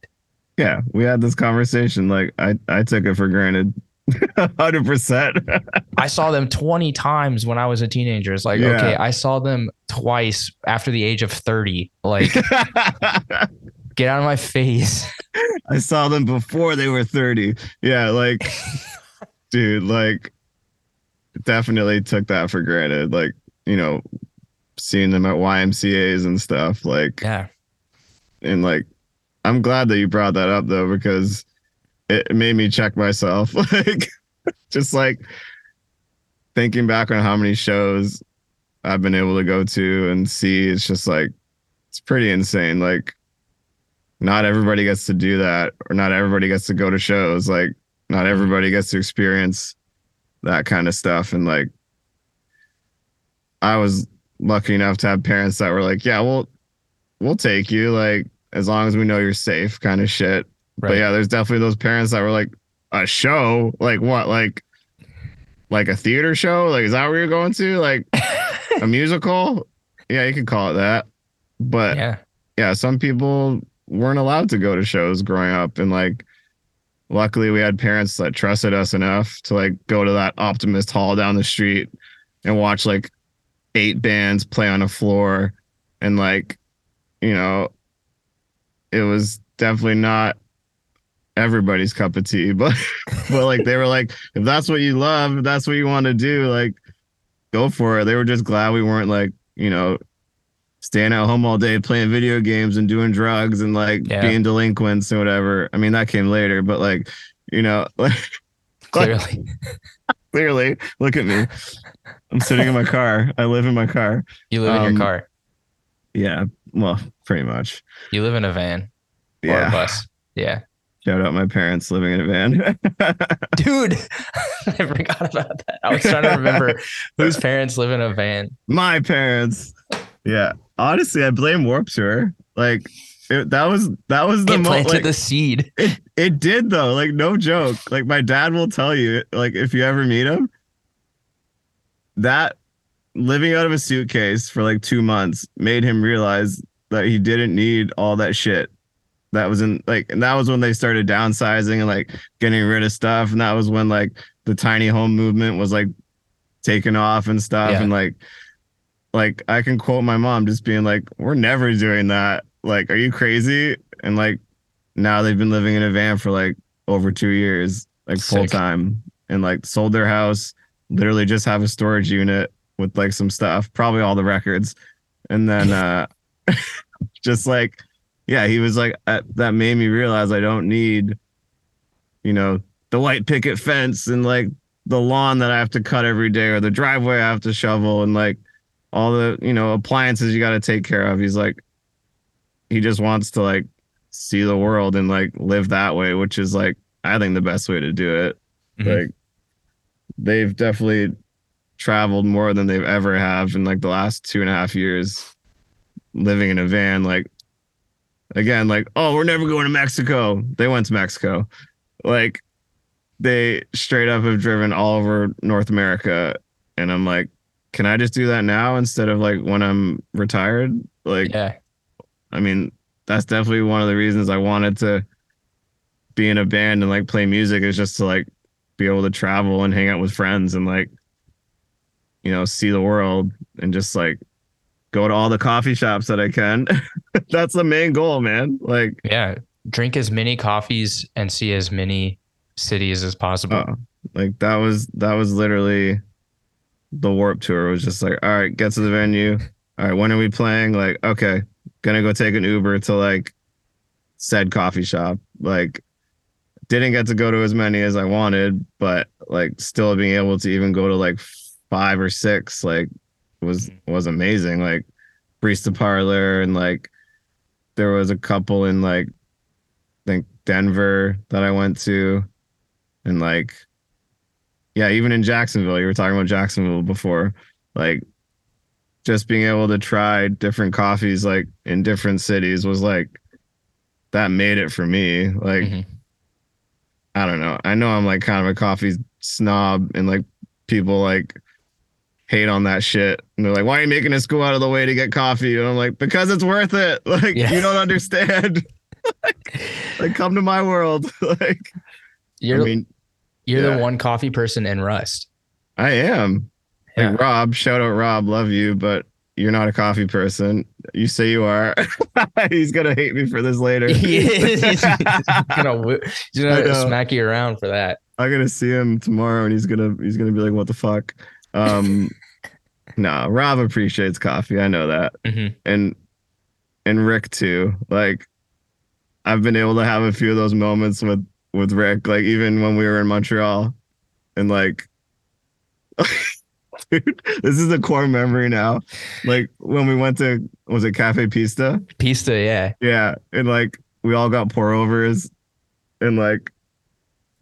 Yeah, we had this conversation. Like, I took it for granted. 100%. I saw them 20 times when I was a teenager. It's like, okay, I saw them twice after the age of 30. Like, get out of my face. I saw them before they were 30. Yeah, like, dude, like, definitely took that for granted. Like, you know, seeing them at YMCAs and stuff. Like, yeah. And like, I'm glad that you brought that up, though, because it made me check myself, like, just like thinking back on how many shows I've been able to go to and see. It's just like, it's pretty insane. Like, not everybody gets to do that, or not everybody gets to go to shows. Like, not everybody gets to experience that kind of stuff. And like, I was lucky enough to have parents that were like, yeah, we'll take you, like, as long as we know you're safe kind of shit. Right. But yeah, there's definitely those parents that were like, a show? Like, what? Like a theater show? Like, is that where you're going to? Like, a musical? Yeah, you could call it that. But yeah, some people weren't allowed to go to shows growing up. And like, luckily we had parents that trusted us enough to like go to that Optimist Hall down the street and watch like 8 bands play on a floor. And like, you know, it was definitely not everybody's cup of tea, but like, they were like, if that's what you love, if that's what you want to do, like, go for it. They were just glad we weren't like, you know, staying at home all day playing video games and doing drugs and like being delinquents and whatever. I mean, that came later, but like, you know, like, clearly look at me, I'm sitting in my car. I live in my car. You live in your car. Yeah, well, pretty much. You live in a van or a bus. Yeah. Shout out my parents living in a van. Dude, I forgot about that. I was trying to remember whose parents live in a van. My parents. Yeah. Honestly, I blame Warped Tour. Like, that was the moment. It planted the seed. It did, though. Like, no joke. Like, my dad will tell you, like, if you ever meet him, that living out of a suitcase for like 2 months made him realize that he didn't need all that shit. That was in like, and that was when they started downsizing and like getting rid of stuff. And that was when like the tiny home movement was like taken off and stuff. Yeah. And like I can quote my mom just being like, we're never doing that. Like, are you crazy? And like, now they've been living in a van for like over 2 years, like full time, and like sold their house, literally just have a storage unit with like some stuff, probably all the records. And then, just like, yeah, he was like, that made me realize I don't need, you know, the white picket fence and like the lawn that I have to cut every day or the driveway I have to shovel and like all the, you know, appliances you got to take care of. He's like, he just wants to like see the world and like live that way, which is like, I think the best way to do it. Mm-hmm. Like they've definitely traveled more than they've ever have in like the last 2.5 years living in a van. Like, again, like, oh, we're never going to Mexico. They went to Mexico. Like, they straight up have driven all over North America. And I'm like, can I just do that now instead of like when I'm retired? Like, yeah. I mean, that's definitely one of the reasons I wanted to be in a band and like play music, is just to like be able to travel and hang out with friends and like, you know, see the world and just like go to all the coffee shops that I can. That's the main goal, man. Like, yeah, drink as many coffees and see as many cities as possible. Like that was literally the Warped Tour. It was just like, all right, get to the venue. All right, when are we playing? Like, okay, gonna go take an Uber to like said coffee shop. Like, didn't get to go to as many as I wanted, but like still being able to even go to like 5 or 6, like, was amazing. Like Barista Parlor, and like there was a couple in like I think Denver that I went to, and like, yeah, even in Jacksonville. You were talking about Jacksonville before. Like just being able to try different coffees like in different cities was like, that made it for me. Like, mm-hmm. I don't know. I know I'm like kind of a coffee snob, and like people like hate on that shit. And they're like, why are you making us go out of the way to get coffee? And I'm like, because it's worth it. Like, yeah. You don't understand. like, come to my world. like, you're yeah. The one coffee person in Rust. I am. Yeah. Like Rob, shout out Rob, love you, but you're not a coffee person. You say you are. He's going to hate me for this later. He is. He's gonna smack you around for that. I'm going to see him tomorrow and he's going to be like, what the fuck? No, Rob appreciates coffee. I know that. Mm-hmm. And Rick too. Like I've been able to have a few of those moments with Rick, like even when we were in Montreal and like, dude, this is a core memory now. Like when we went to, was it Cafe Pista? Pista. Yeah. Yeah. And like, we all got pour overs and like,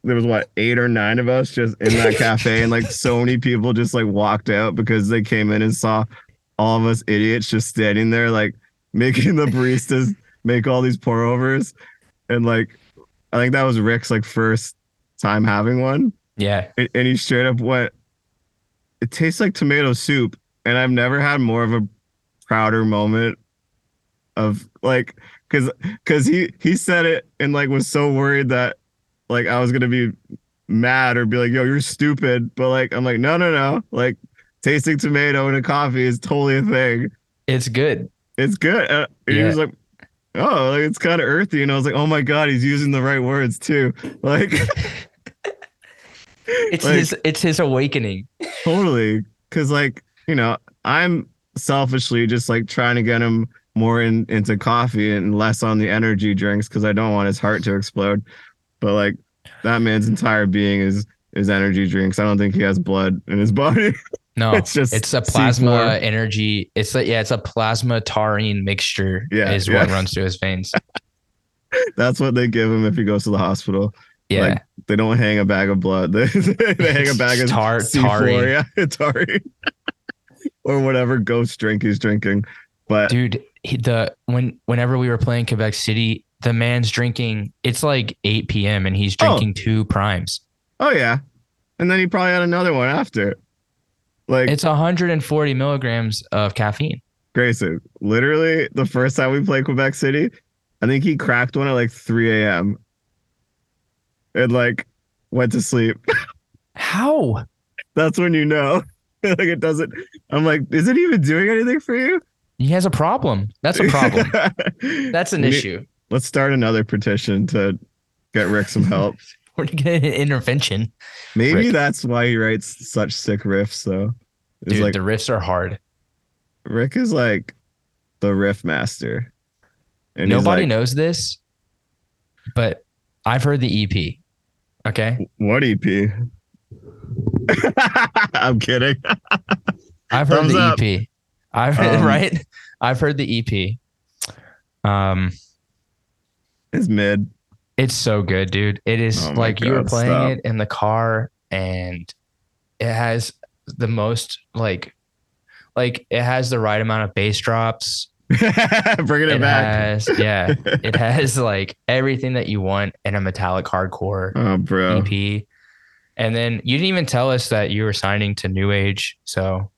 there was 8 or 9 of us just in that cafe, and like so many people just like walked out because they came in and saw all of us idiots just standing there like making the baristas make all these pour overs. And like I think that was Rick's like first time having one. Yeah. And he straight up went, it tastes like tomato soup. And I've never had more of a prouder moment of like, cause he said it and like was so worried that like I was going to be mad or be like, yo, you're stupid. But like, I'm like, no. Like tasting tomato in a coffee is totally a thing. It's good. He was like, oh, like, it's kind of earthy. And I was like, oh my God, he's using the right words too. Like it's his awakening. Totally. Cause like, you know, I'm selfishly just like trying to get him more into coffee and less on the energy drinks. Cause I don't want his heart to explode. But like that man's entire being is energy drinks. I don't think he has blood in his body. No, it's a plasma C4. Energy. It's like, yeah, it's a plasma taurine mixture. Yeah, is what runs through his veins. That's what they give him if he goes to the hospital. Yeah, like, they don't hang a bag of blood. They hang a bag of C4, taurine. Yeah, taurine. Or whatever ghost drink he's drinking. But dude, whenever we were playing Quebec City, the man's drinking, it's like 8 p.m. and he's drinking 2 primes. Oh, yeah. And then he probably had another one after. Like it's 140 milligrams of caffeine. Grayson, literally the first time we played Quebec City, I think he cracked one at like 3 a.m. and like went to sleep. How? That's when you know. Like it doesn't. I'm like, is it even doing anything for you? He has a problem. That's a problem. That's an issue. Let's start another petition to get Rick some help. We're going to get an intervention. Maybe Rick. That's why he writes such sick riffs, though. Dude, like, the riffs are hard. Rick is like the riff master. And nobody knows this, but I've heard the EP. Okay. What EP? I'm kidding. I've heard the EP. I've heard, right? I've heard the EP. It's mid. It's so good, dude. It is like you were playing it in the car, and it has the most like it has the right amount of bass drops. Bringing it back. Yeah, it has like everything that you want in a metallic hardcore EP. And then you didn't even tell us that you were signing to New Age. So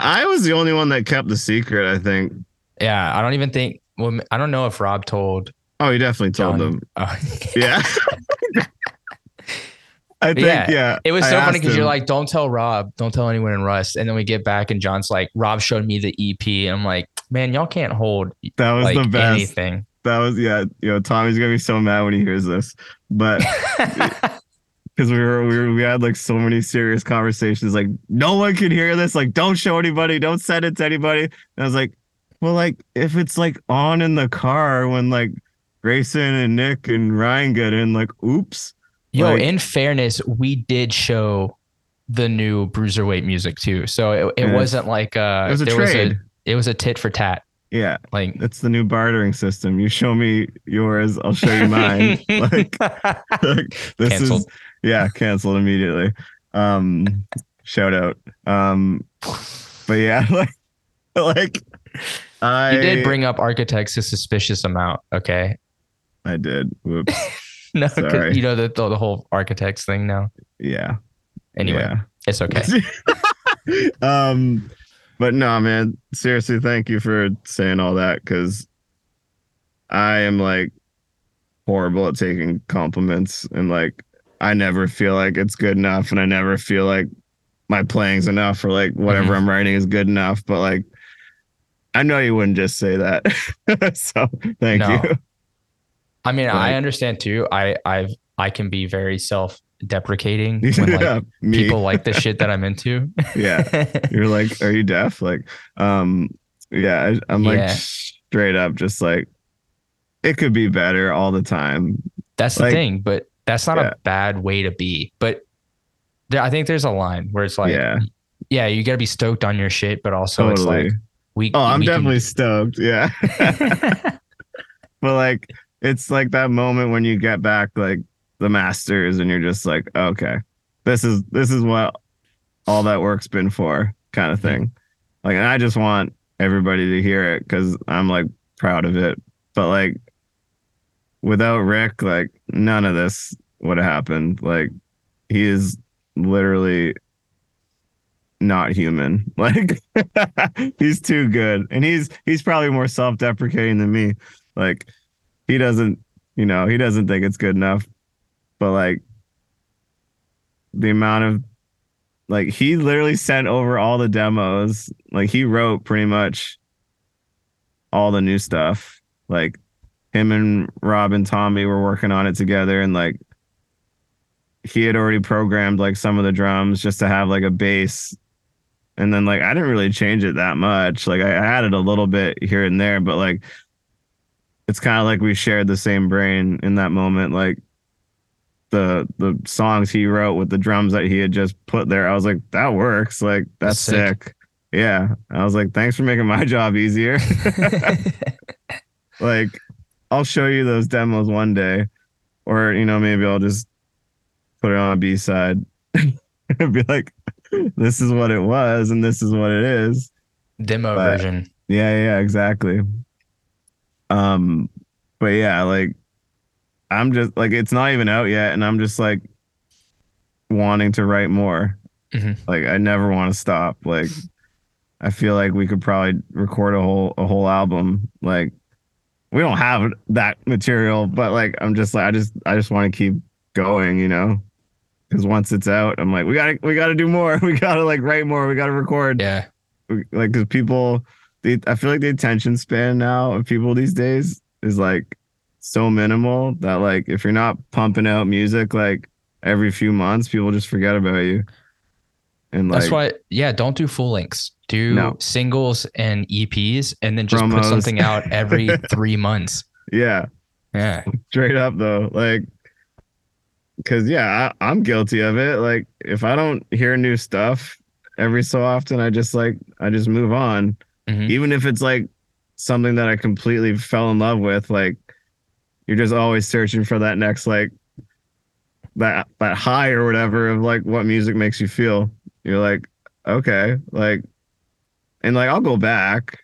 I was the only one that kept the secret, I think. Yeah, I don't even think. Well, I don't know if Rob told. Oh, he definitely told them. Oh, yeah. I think, yeah. It was so funny because you're like, don't tell Rob, don't tell anyone in Rust. And then we get back and John's like, Rob showed me the EP. And I'm like, man, y'all can't hold that was like, the best. Anything. That was, yeah. You know, Tommy's going to be so mad when he hears this. But because we had like so many serious conversations, like no one can hear this. Like, don't show anybody. Don't send it to anybody. And I was like, well, like if it's like on in the car when like Grayson and Nick and Ryan get in, like, oops. Yo, like, in fairness, we did show the new Bruiserweight music too. So it wasn't like it was a tit for tat. Yeah. Like it's the new bartering system. You show me yours, I'll show you mine. like this canceled. Is canceled immediately. Shout out. But yeah, like you did bring up Architects a suspicious amount, okay? I did. Whoops. No, sorry. You know the whole Architects thing now. Yeah. Anyway, it's okay. But no, man. Seriously, thank you for saying all that because I am like horrible at taking compliments and like I never feel like it's good enough and I never feel like my playing's enough or like whatever I'm writing is good enough. But like I know you wouldn't just say that. So thank you. I mean, like, I understand too. I can be very self-deprecating when like, people like the shit that I'm into. Yeah. You're like, are you deaf? Like, I'm like straight up just like, it could be better all the time. That's like, the thing, but that's not a bad way to be. But I think there's a line where it's like, you gotta be stoked on your shit, but also it's like, I'm definitely stoked. Yeah. But like, it's like that moment when you get back like the masters and you're just like, okay, this is what all that work's been for kind of thing. Like, and I just want everybody to hear it because I'm like proud of it. But like without Rick, like none of this would have happened. Like he is literally not human. Like he's too good. And he's probably more self-deprecating than me. Like he doesn't think it's good enough, but like the amount of like, he literally sent over all the demos. Like he wrote pretty much all the new stuff. Like him and Rob and Tommy were working on it together. And like, he had already programmed like some of the drums just to have like a bass. And then like, I didn't really change it that much. Like I added a little bit here and there, but like, it's kind of like we shared the same brain in that moment. Like the songs he wrote with the drums that he had just put there, I was like, that works. Like, that's sick. Yeah. I was like, thanks for making my job easier. Like, I'll show you those demos one day. Or, you know, maybe I'll just put it on a B-side and be like, this is what it was and this is what it is. Demo version. Yeah, exactly. But yeah, like I'm just like, it's not even out yet. And I'm just like wanting to write more. Like I never want to stop. Like I feel like we could probably record a whole album. Like we don't have that material, but like, I'm just like, I just want to keep going, you know, cause once it's out, I'm like, we gotta do more. We gotta like write more. We gotta record. Yeah. Like, cause people, I feel like the attention span now of people these days is like so minimal that like if you're not pumping out music like every few months, people just forget about you. And like, that's why, don't do full lengths. Do singles and EPs, and then just promos. Put something out every 3 months. Yeah, straight up though. Like Because, yeah, I'm guilty of it. Like, if I don't hear new stuff every so often, I just move on. Mm-hmm. Even if it's, like, something that I completely fell in love with, like, you're just always searching for that next, like, that high or whatever of, like, what music makes you feel. You're like, okay, like, and, like, I'll go back,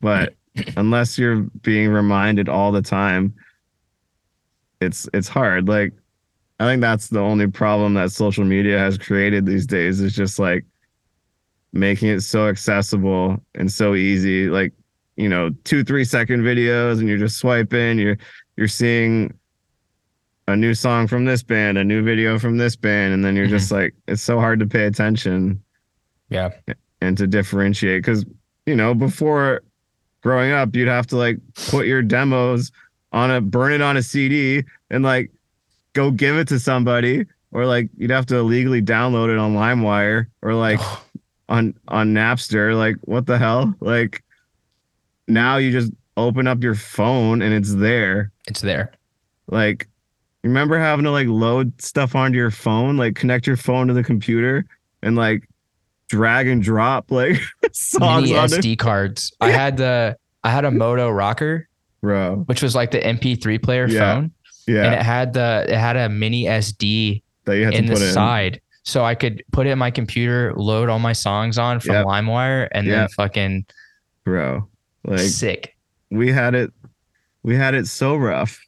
but unless you're being reminded all the time, it's hard. Like, I think that's the only problem that social media has created these days, is just, like, making it so accessible and so easy. Like, you know, 2-3 second videos, and you're just swiping, you're seeing a new song from this band, a new video from this band, and then you're just like, it's so hard to pay attention. Yeah. And to differentiate, because, you know, before growing up, you'd have to, like, put your demos on a CD and, like, go give it to somebody, or, like, you'd have to illegally download it on LimeWire or, like, on Napster. Like, what the hell? Like, now you just open up your phone and it's there. It's there. Like, remember having to, like, load stuff onto your phone, like, connect your phone to the computer and, like, drag and drop, like, songs on SD cards. Yeah. I had a Moto Rocker, bro, which was like the MP3 player phone. Yeah, and it had a mini SD that you had in to put the side, so I could put it in my computer, load all my songs on from LimeWire, and then fucking, bro, like, sick. We had it so rough,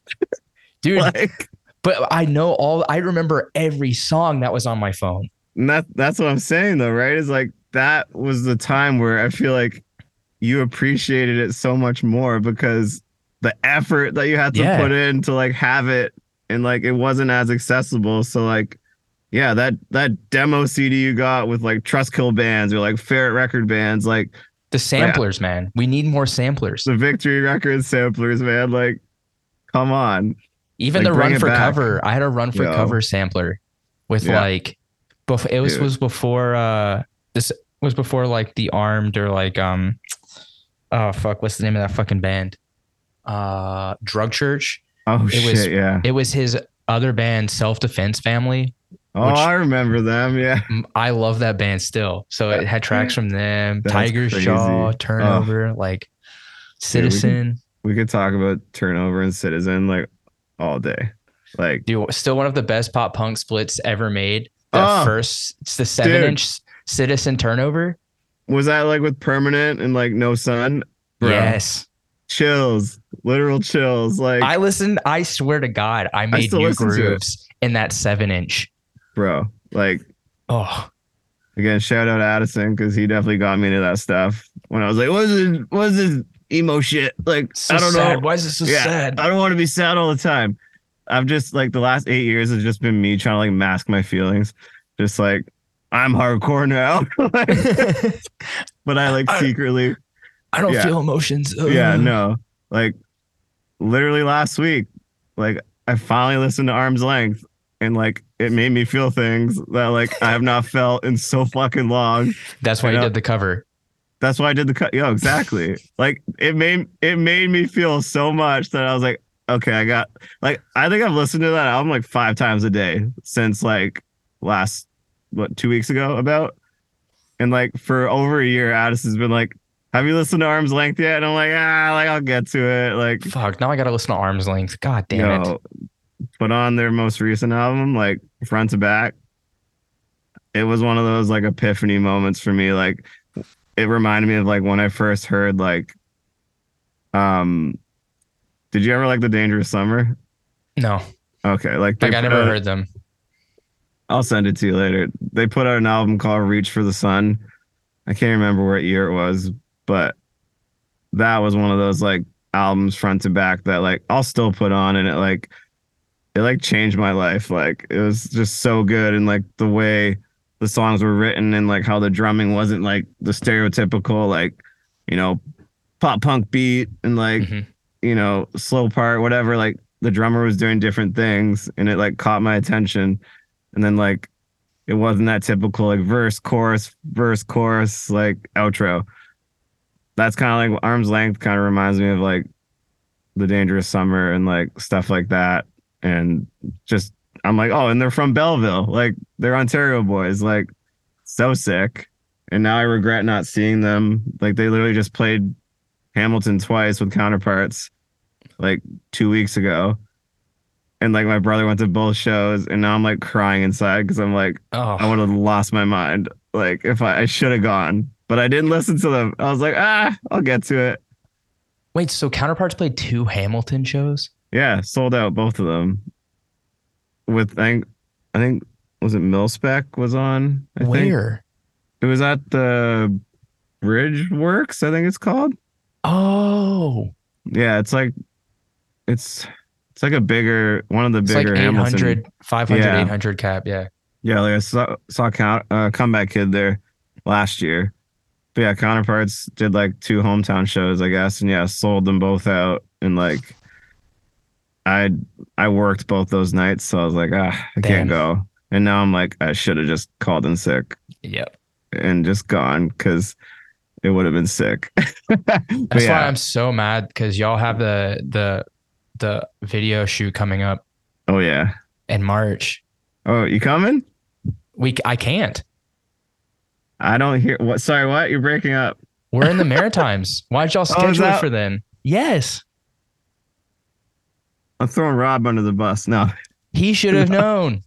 dude. Like, but I remember every song that was on my phone. And that's what I'm saying, though, right? Is, like, that was the time where I feel like you appreciated it so much more, because the effort that you had to put in to, like, have it, and, like, it wasn't as accessible. So, like, yeah, that demo CD you got with, like, Trustkill bands or, like, Ferret record bands, like, the samplers, man. We need more samplers. The Victory Records samplers, man. Like, come on. Even, like, the Run for Cover. I had a Run for Cover sampler with like. But it was before this was before, like, the Armed, or, like, oh fuck, what's the name of that fucking band? Drug Church. Oh, it was his other band, Self Defense Family. Oh, I remember them. Yeah, I love that band still. So it had tracks from them, Tiger's Jaw, Turnover, like, Citizen. Dude, we could talk about Turnover and Citizen, like, all day. Like, dude, still one of the best pop punk splits ever made. The 7-inch Citizen Turnover. Was that, like, with Permanent and, like, No Sun? Bro. Yes. Chills. Literal chills. Like, I listened, I swear to God, I made new grooves in that 7-inch. Bro, like, oh. Again, shout out Addison, because he definitely got me into that stuff. When I was like, what is this emo shit? Like, so I don't know. Why is it so sad? I don't want to be sad all the time. I've just, like, the last 8 years has just been me trying to, like, mask my feelings. Just, like, I'm hardcore now. But I, like, secretly. I don't feel emotions. Ugh. Yeah, no. Like, literally last week, like, I finally listened to Arm's Length, and, like, it made me feel things that, like, I have not felt in so fucking long. That's why you did the cover. That's why I did the cut. Yo, exactly. Like, it made me feel so much that I was like, okay, I got, like, I think I've listened to that album, like, 5 times a day since, like, last, 2 weeks ago about. And, like, for over a year, Addison's been like, have you listened to Arm's Length yet? And I'm like, like, I'll get to it. Like, fuck, now I got to listen to Arm's Length. God damn it. But on their most recent album, like, front to back, it was one of those, like, epiphany moments for me. Like, it reminded me of, like, when I first heard, like, did you ever like the Dangerous Summer? No. Okay. Like I never heard them. I'll send it to you later. They put out an album called Reach for the Sun. I can't remember what year it was, but that was one of those, like, albums front to back that, like, I'll still put on, and it changed my life. Like, it was just so good, and, like, the way the songs were written, and, like, how the drumming wasn't, like, the stereotypical, like, you know, pop punk beat, and, like, you know, slow part, whatever. Like, the drummer was doing different things, and it, like, caught my attention. And then, like, it wasn't that typical, like, verse, chorus, like, outro. That's kind of like Arm's Length kind of reminds me of, like, the Dangerous Summer and, like, stuff like that. And just I'm like, oh, and they're from Belleville. Like, they're Ontario boys. Like, so sick. And now I regret not seeing them. Like, they literally just played Hamilton twice with Counterparts like 2 weeks ago. And like my brother went to both shows, and now I'm like crying inside because I'm like, oh, I would have lost my mind. Like, if I should have gone, but I didn't listen to them. I was like, I'll get to it. Wait, so Counterparts played two Hamilton shows? Yeah, sold out both of them. With I think was it Millspec was on? Where? It was at the Bridge Works, I think it's called. Oh. Yeah, it's like a bigger, one of the bigger Hamilton. It's like 800, 500, yeah. 800 cap, yeah. Yeah, like I saw Comeback Kid there last year. But yeah, Counterparts did like two hometown shows, I guess. And yeah, sold them both out. And like, I worked both those nights. So I was like, I can't go. And now I'm like, I should have just called in sick. Yep. And just gone, because it would have been sick. That's why I'm so mad, because y'all have the video shoot coming up. Oh, yeah. In March. Oh, you coming? I can't. I don't hear what. Sorry, what? You're breaking up. We're in the Maritimes. Why'd y'all schedule it for then? Yes. I'm throwing Rob under the bus. No, he should have known.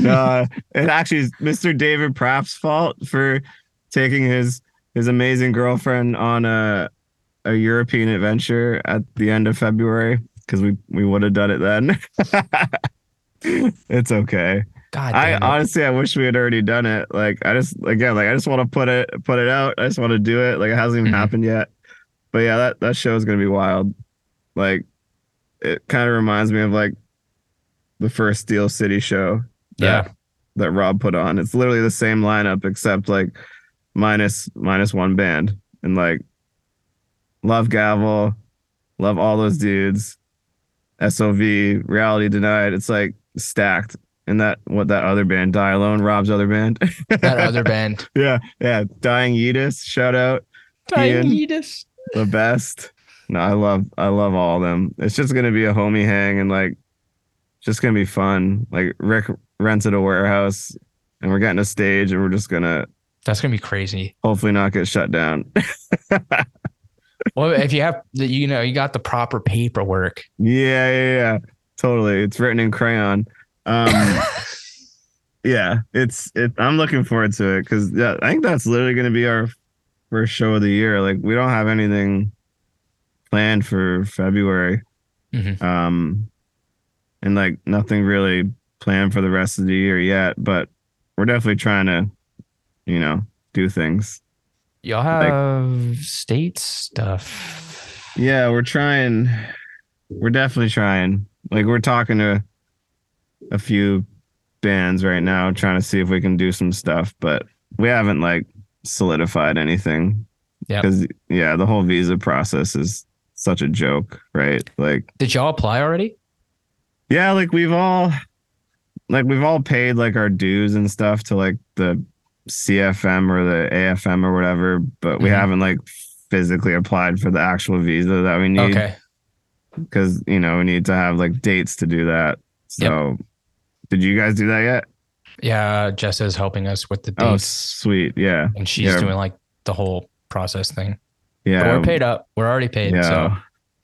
No, it actually is Mr. David Prapp's fault for taking his amazing girlfriend on a European adventure at the end of February, because we would have done it then. It's okay. God damn it. Honestly, I wish we had already done it. Like, I just want to put it out. I just want to do it. Like, it hasn't even happened yet. But yeah, that show is gonna be wild. Like, it kind of reminds me of like the first Steel City show that Rob put on. It's literally the same lineup, except like minus one band. And like, love Gavel, love all those dudes, SOV, Reality Denied. It's like stacked. And that other band, Die Alone, Rob's other band. That other band. Yeah. Dying Yeetus, shout out. Dying Yeetus. The best. No, I love all of them. It's just gonna be a homie hang, and like, just gonna be fun. Like, Rick rented a warehouse, and we're getting a stage, and we're just gonna. That's gonna be crazy. Hopefully, not get shut down. Well, if you have, you got the proper paperwork. Yeah. Totally, it's written in crayon. Yeah, I'm looking forward to it, because yeah, I think that's literally going to be our first show of the year. Like, we don't have anything planned for February, and like nothing really planned for the rest of the year yet. But we're definitely trying to, do things. Y'all have like, state stuff. Yeah, we're trying. We're definitely trying. Like, we're talking to a few bands right now, trying to see if we can do some stuff, but we haven't like solidified anything. Yeah, because the whole visa process is such a joke, right? Like, did y'all apply already? Yeah, like we've all paid like our dues and stuff to like the CFM or the AFM or whatever, but we haven't like physically applied for the actual visa that we need. Okay, because we need to have like dates to do that. So. Yep. Did you guys do that yet? Yeah, Jessa's helping us with the dates. Oh, sweet. Yeah. And she's doing like the whole process thing. Yeah. But we're paid up. We're already paid. Yeah. So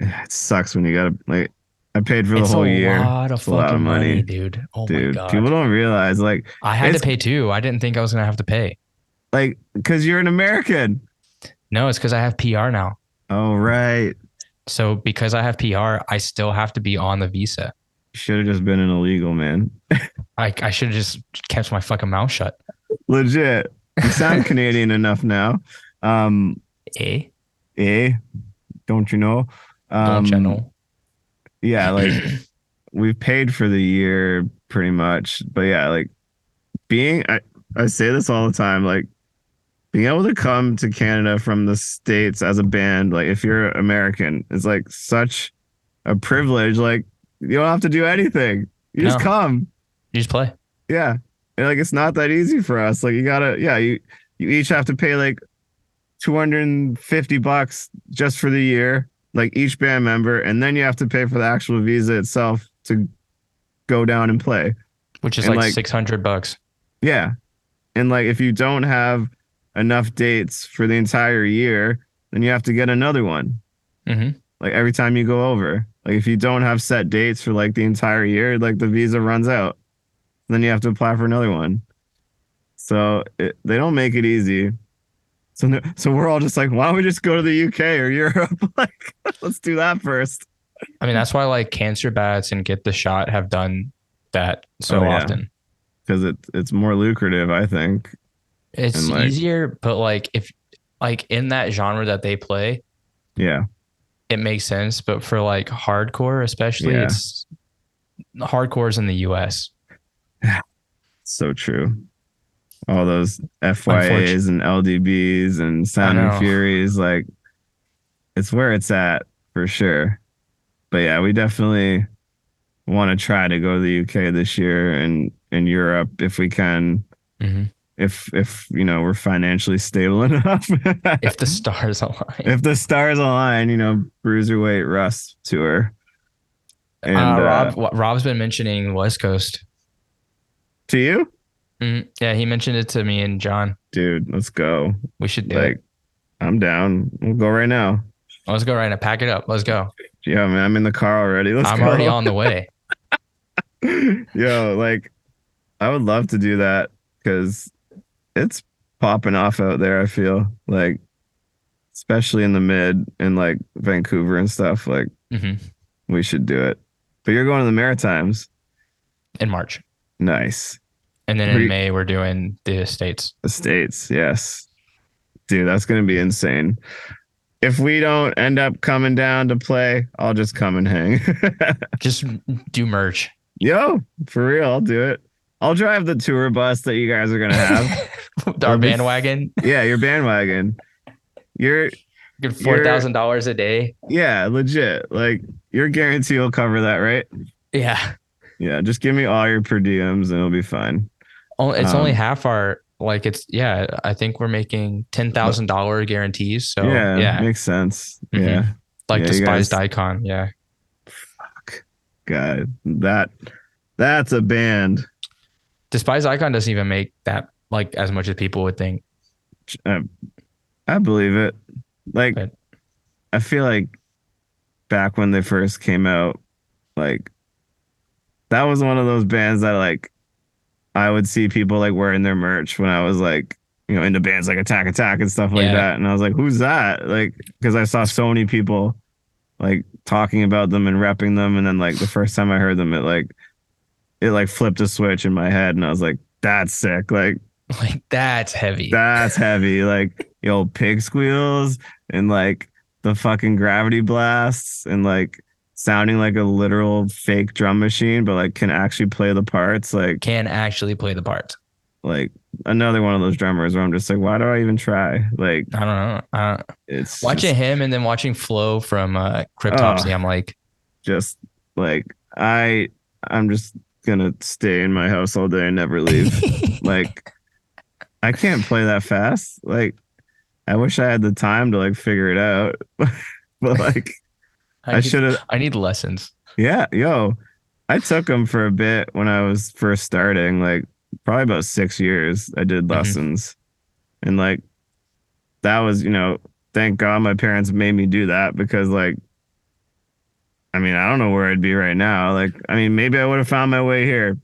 it sucks when you gotta like I paid for the whole year. It's a lot of money, dude. Oh my God. People don't realize like I had to pay too. I didn't think I was gonna have to pay. Like, because you're an American. No, it's because I have PR now. Oh, right. So because I have PR, I still have to be on the visa. Should have just been an illegal, man. I should have just kept my fucking mouth shut. Legit. You sound Canadian enough now. Don't you know? Don't you know? Yeah, like we've paid for the year pretty much. But yeah, like I say this all the time, like being able to come to Canada from the States as a band, like if you're American, is like such a privilege. Like, you don't have to do anything. You just come. You just play. Yeah. And like, it's not that easy for us. Like, you gotta, you each have to pay like $250 just for the year, like each band member. And then you have to pay for the actual visa itself to go down and play. which is like $600. Yeah. And like, if you don't have enough dates for the entire year, then you have to get another one. Mm-hmm. Like every time you go over, like if you don't have set dates for like the entire year, like the visa runs out, then you have to apply for another one. So they don't make it easy. So we're all just like, why don't we just go to the UK or Europe? Like, let's do that first. I mean, that's why like cancer bats and get the shot have done that so often. Because it's more lucrative, I think. It's like easier, but like if like in that genre that they play, yeah, it makes sense. But for like hardcore, especially, it's hardcore's in the US. So true. All those FYAs and LDBs and Sound and Furies, like it's where it's at for sure. But yeah, we definitely want to try to go to the UK this year and in Europe if we can. Mm-hmm. If you know, we're financially stable enough. If the stars align. If the stars align, you know, Bruiserweight Rust tour. And Rob's been mentioning West Coast. To you? Mm-hmm. Yeah, he mentioned it to me and John. Dude, let's go. We should do it. I'm down. We'll go right now. Let's go right now. Pack it up. Let's go. Yeah, man, I'm in the car already. I'm already on the way. Yo, like, I would love to do that because it's popping off out there, I feel like, especially in the mid and like Vancouver and stuff. Like, we should do it. But you're going to the Maritimes in March. Nice. And then in May, we're doing the States. The States, yes. Dude, that's going to be insane. If we don't end up coming down to play, I'll just come and hang. Just do merch. Yo, for real, I'll do it. I'll drive the tour bus that you guys are going to have. Our bandwagon? Yeah, your bandwagon. You're $4,000 a day. Yeah, legit. Like, your guarantee will cover that, right? Yeah. Yeah, just give me all your per diems and it'll be fine. Oh, it's only half our, like, it's, yeah, I think we're making $10,000 guarantees. So, yeah, makes sense. Mm-hmm. Yeah. Like Despised Icon. Yeah. Fuck. God, that's a band. Despised Icon doesn't even make that, like, as much as people would think. I believe it. Like, but I feel like back when they first came out, like, that was one of those bands that, like, I would see people like wearing their merch when I was like, you know, into bands like Attack Attack and stuff like that. And I was like, who's that? Like, because I saw so many people like talking about them and repping them. And then like the first time I heard them, it flipped a switch in my head. And I was like, that's sick. Like that's heavy. That's heavy. Like, yo, Pig Squeals and like the fucking Gravity Blasts and like sounding like a literal fake drum machine, but like can actually play the parts. Like another one of those drummers where I'm just like, why do I even try? Like, I don't know. It's watching just him and then watching Flo from Cryptopsy. I'm like, just like I'm just gonna stay in my house all day and never leave. Like, I can't play that fast. Like, I wish I had the time to like figure it out, but like. I need lessons. Yeah, yo, I took them for a bit when I was first starting, like probably about 6 years. I did lessons, and like that was, you know, thank God my parents made me do that because, like, I mean, I don't know where I'd be right now. Like, I mean, maybe I would have found my way here,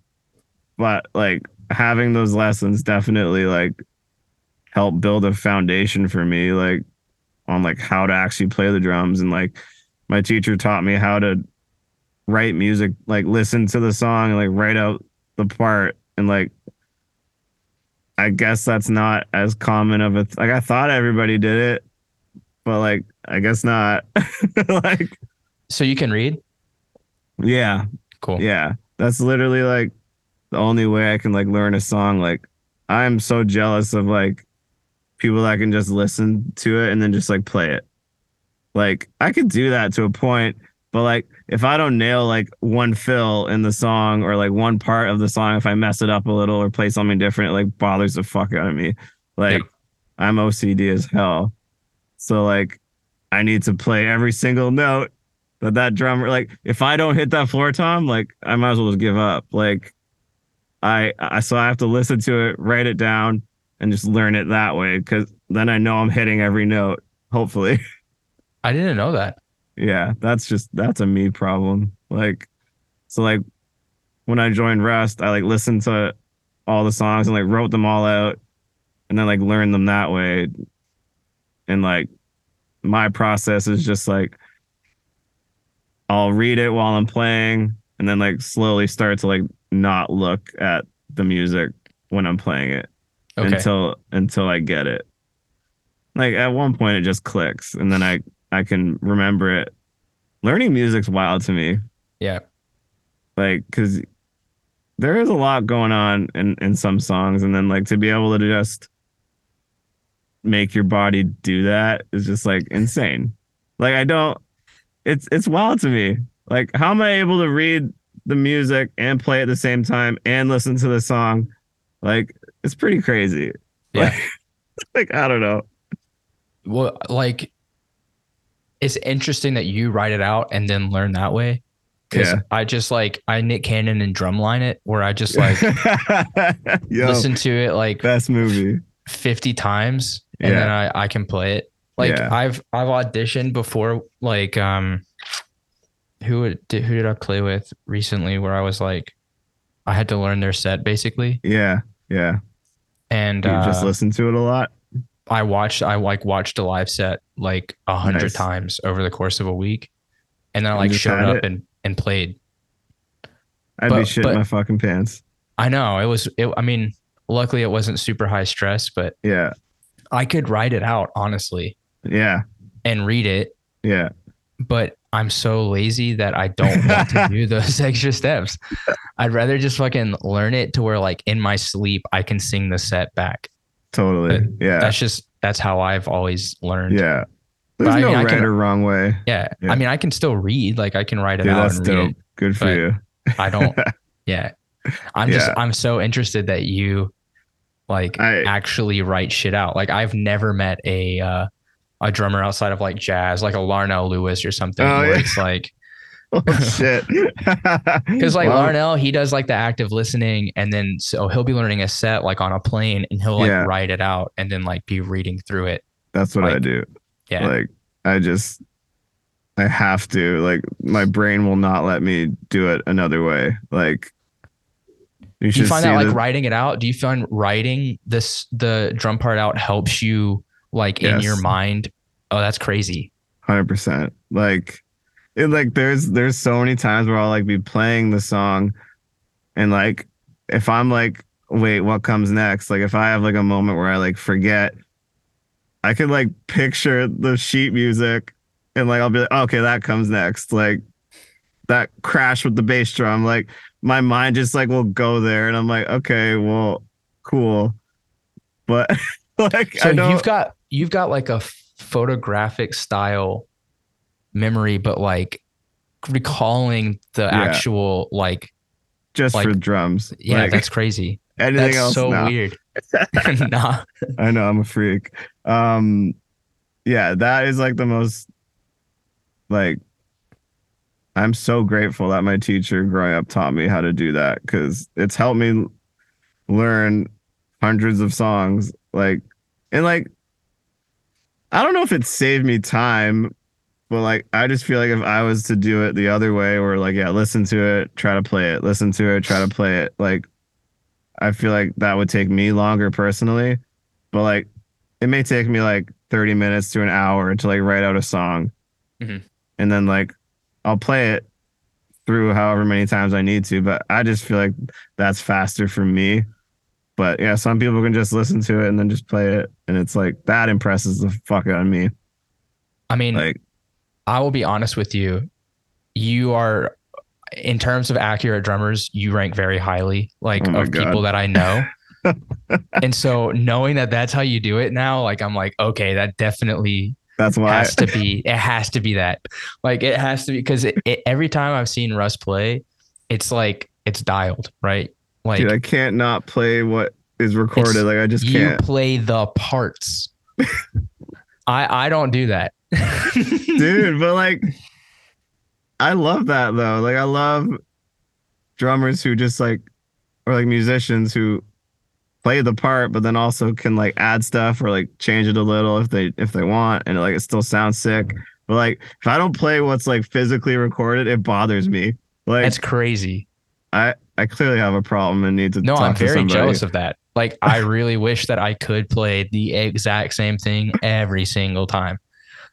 but like having those lessons definitely like helped build a foundation for me, like on like how to actually play the drums and like. My teacher taught me how to write music, like listen to the song and like write out the part. And like, I guess that's not as common of a, like I thought everybody did it, but like, I guess not. Like, so you can read? Yeah. Cool. Yeah. That's literally like the only way I can like learn a song. Like I'm so jealous of like people that can just listen to it and then just like play it. Like I could do that to a point, but like if I don't nail like one fill in the song or like one part of the song, if I mess it up a little or play something different, it like bothers the fuck out of me. Like I'm OCD as hell. So like I need to play every single note that drummer, like if I don't hit that floor tom, like I might as well just give up. Like So I have to listen to it, write it down, and just learn it that way, because then I know I'm hitting every note, hopefully. I didn't know that. Yeah, that's a me problem. So when I joined Rust, I listened to all the songs and wrote them all out, and then learned them that way. And my process is just I'll read it while I'm playing, and then slowly start to not look at the music when I'm playing it. Okay. Until I get it. At one point it just clicks, and then I can remember it. Learning music's wild to me. Yeah. Because there is a lot going on in some songs, and then to be able to just make your body do that is just insane. It's wild to me. How am I able to read the music and play at the same time and listen to the song? It's pretty crazy. Yeah. I don't know. Well, it's interesting that you write it out and then learn that way. Because yeah. I just I Nick Cannon and drumline it, where I just Yo, listen to it best movie 50 times, and yeah. Then I can play it. Yeah. I've auditioned before. Who did I play with recently? Where I was I had to learn their set basically. Yeah, yeah. And you just listen to it a lot. I watched a live set 100 nice. Times over the course of a week, and then I showed up and played. I'd be shitting my fucking pants. I know. Luckily it wasn't super high stress, but yeah, I could write it out, honestly. Yeah. And read it. Yeah. But I'm so lazy that I don't want to do those extra steps. I'd rather just fucking learn it to where in my sleep, I can sing the set back. Totally. But yeah. That's how I've always learned. Yeah. There's no right or wrong way. Yeah. Yeah. I can still read. I can write it out. That's and read dope. It, good for you. I don't. Yeah. I'm so interested that you actually write shit out. I've never met a drummer outside of jazz, a Larnell Lewis or something. Oh, where yeah. It's oh shit. Because wow. Larnell, he does the active listening, and then so he'll be learning a set on a plane, and he'll yeah. write it out and then be reading through it. That's what I do. Yeah. I have to, my brain will not let me do it another way. Do you find that writing it out? Do you find writing the drum part out helps you in your mind? Oh, that's crazy. 100%. There's so many times where I'll be playing the song, and if I'm wait, what comes next? If I have a moment where I forget, I could picture the sheet music, and I'll be okay, that comes next. That crash with the bass drum, my mind just will go there, and I'm okay, well, cool. But so I don't... you've got a photographic style memory, but recalling the yeah. actual just for drums. Yeah, that's crazy. Anything that's else? So nah. weird. Nah. I know, I'm a freak. Yeah, that is the most I'm so grateful that my teacher growing up taught me how to do that, because it's helped me learn hundreds of songs. I don't know if it saved me time, but I just feel if I was to do it the other way, or listen to it, try to play it, listen to it, try to play it, I feel that would take me longer personally, but it may take me 30 minutes to an hour to write out a song. Mm-hmm. And then I'll play it through however many times I need to, but I just feel that's faster for me. But yeah, some people can just listen to it and then just play it, and it's that impresses the fuck out of me. I will be honest with you. You are, in terms of accurate drummers, you rank very highly, oh of God. People that I know. And so knowing that that's how you do it now, I'm okay, that definitely... That's why it has to be that it has to be, because every time I've seen Russ play, it's it's dialed right. Dude, I can't not play what is recorded. I just can't. You play the parts. I don't do that, dude. But I love that though. I love drummers who just or like musicians who play the part, but then also can like add stuff or like change it a little if they want, and like it still sounds sick. But like if I don't play what's like physically recorded, it bothers me. Like that's crazy. I clearly have a problem and need to talk to somebody. No, I'm very jealous of that. Like I really wish that I could play the exact same thing every single time.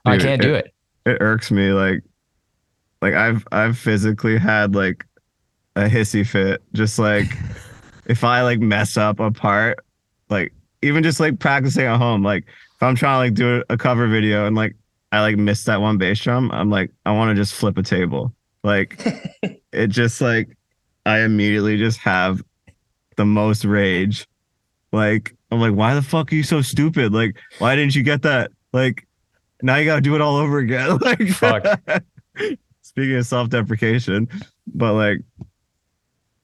Dude, I can't do it. It irks me. Like I've physically had like a hissy fit. Just like if I like mess up a part, like even just like practicing at home. Like if I'm trying to like do a cover video and like I like missed that one bass drum, I'm like I want to just flip a table. Like it just like I immediately just have the most rage. Like I'm like, why the fuck are you so stupid? Like why didn't you get that? Like now you gotta do it all over again. Like fuck. Speaking of self-deprecation, but like,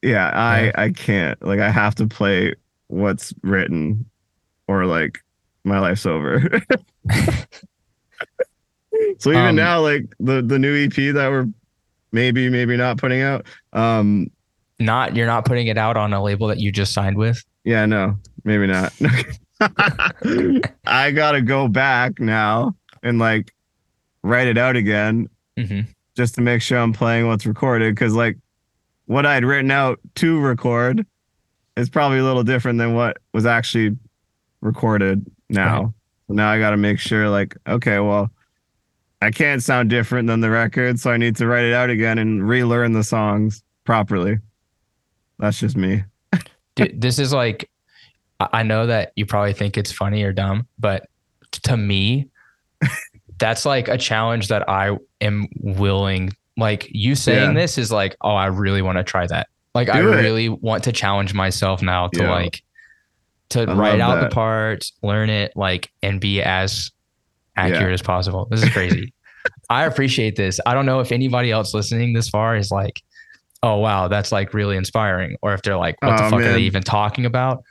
yeah, I can't. Like, I have to play what's written, or like, my life's over. So even now, like the new EP that we're maybe not putting out. You're not putting it out on a label that you just signed with. Yeah, no, maybe not. I gotta go back now and like write it out again. Mm-hmm. Just to make sure I'm playing what's recorded, because like what I'd written out to record is probably a little different than what was actually recorded now. Right. So now I got to make sure, like, okay, well, I can't sound different than the record, so I need to write it out again and relearn the songs properly. That's just me. Dude, this is like, I know that you probably think it's funny or dumb, but to me, that's like a challenge that I am willing, like you saying this is like, oh, I really want to try that. Like I really want to challenge myself now to like, to write out the parts, learn it, like, and be as accurate as possible. This is crazy. I appreciate this. I don't know if anybody else listening this far is like, oh wow, that's like really inspiring. Or if they're like, what the fuck man. Are they even talking about?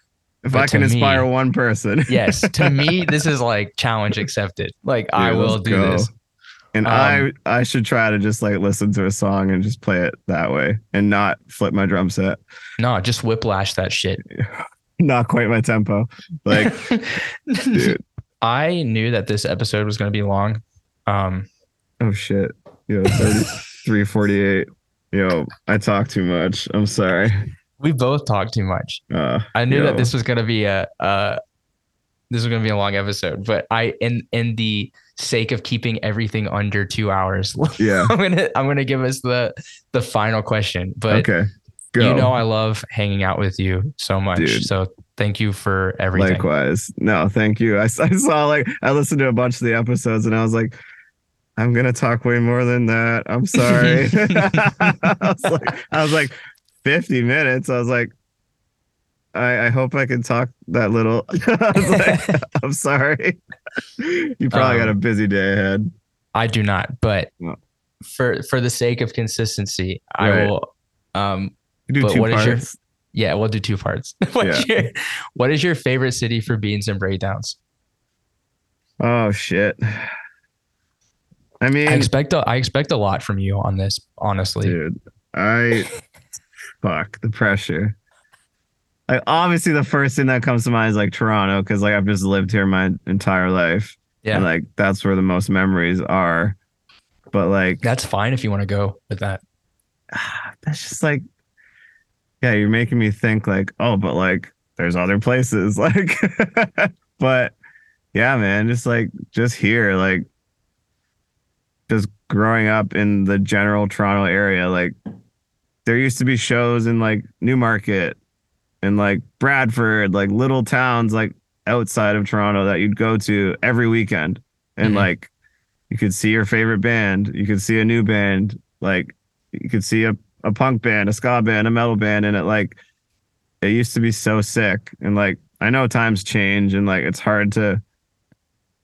If but I can inspire one person. Yes. To me, this is like challenge accepted. Like dude, I will do this. And I should try to just like listen to a song and just play it that way and not flip my drum set. No, just whiplash that shit. Not quite my tempo. Like, dude. I knew that this episode was going to be long. Oh shit. Yo, 3:48. Yo, I talk too much. I'm sorry. We both talk too much. I knew that this was gonna be a long episode, but I in the sake of keeping everything under 2 hours, I'm gonna give us the final question. But okay, go. You know I love hanging out with you so much, dude. So thank you for everything. Likewise, no, thank you. I listened to a bunch of the episodes and I was like, I'm gonna talk way more than that. I'm sorry. I was like. 50 minutes. I was like, I hope I can talk that little. I was like, I'm sorry. You probably got a busy day ahead. I do not, but for the sake of consistency, I will. You do but 2 parts. We'll do 2 parts. What is your favorite city for beans and breakdowns? Oh shit. I mean, I expect a lot from you on this, honestly. Dude, fuck the pressure. Like obviously the first thing that comes to mind is like Toronto, because like I've just lived here my entire life. Yeah. And like that's where the most memories are. But like that's fine if you want to go with that. That's just like, yeah, you're making me think like, oh, but like there's other places. Like but yeah, man, just here, like just growing up in the general Toronto area, like there used to be shows in like Newmarket and like Bradford, like little towns like outside of Toronto that you'd go to every weekend. And like you could see your favorite band, you could see a new band, like you could see a punk band, a ska band, a metal band, and it used to be so sick. And like I know times change and like it's hard to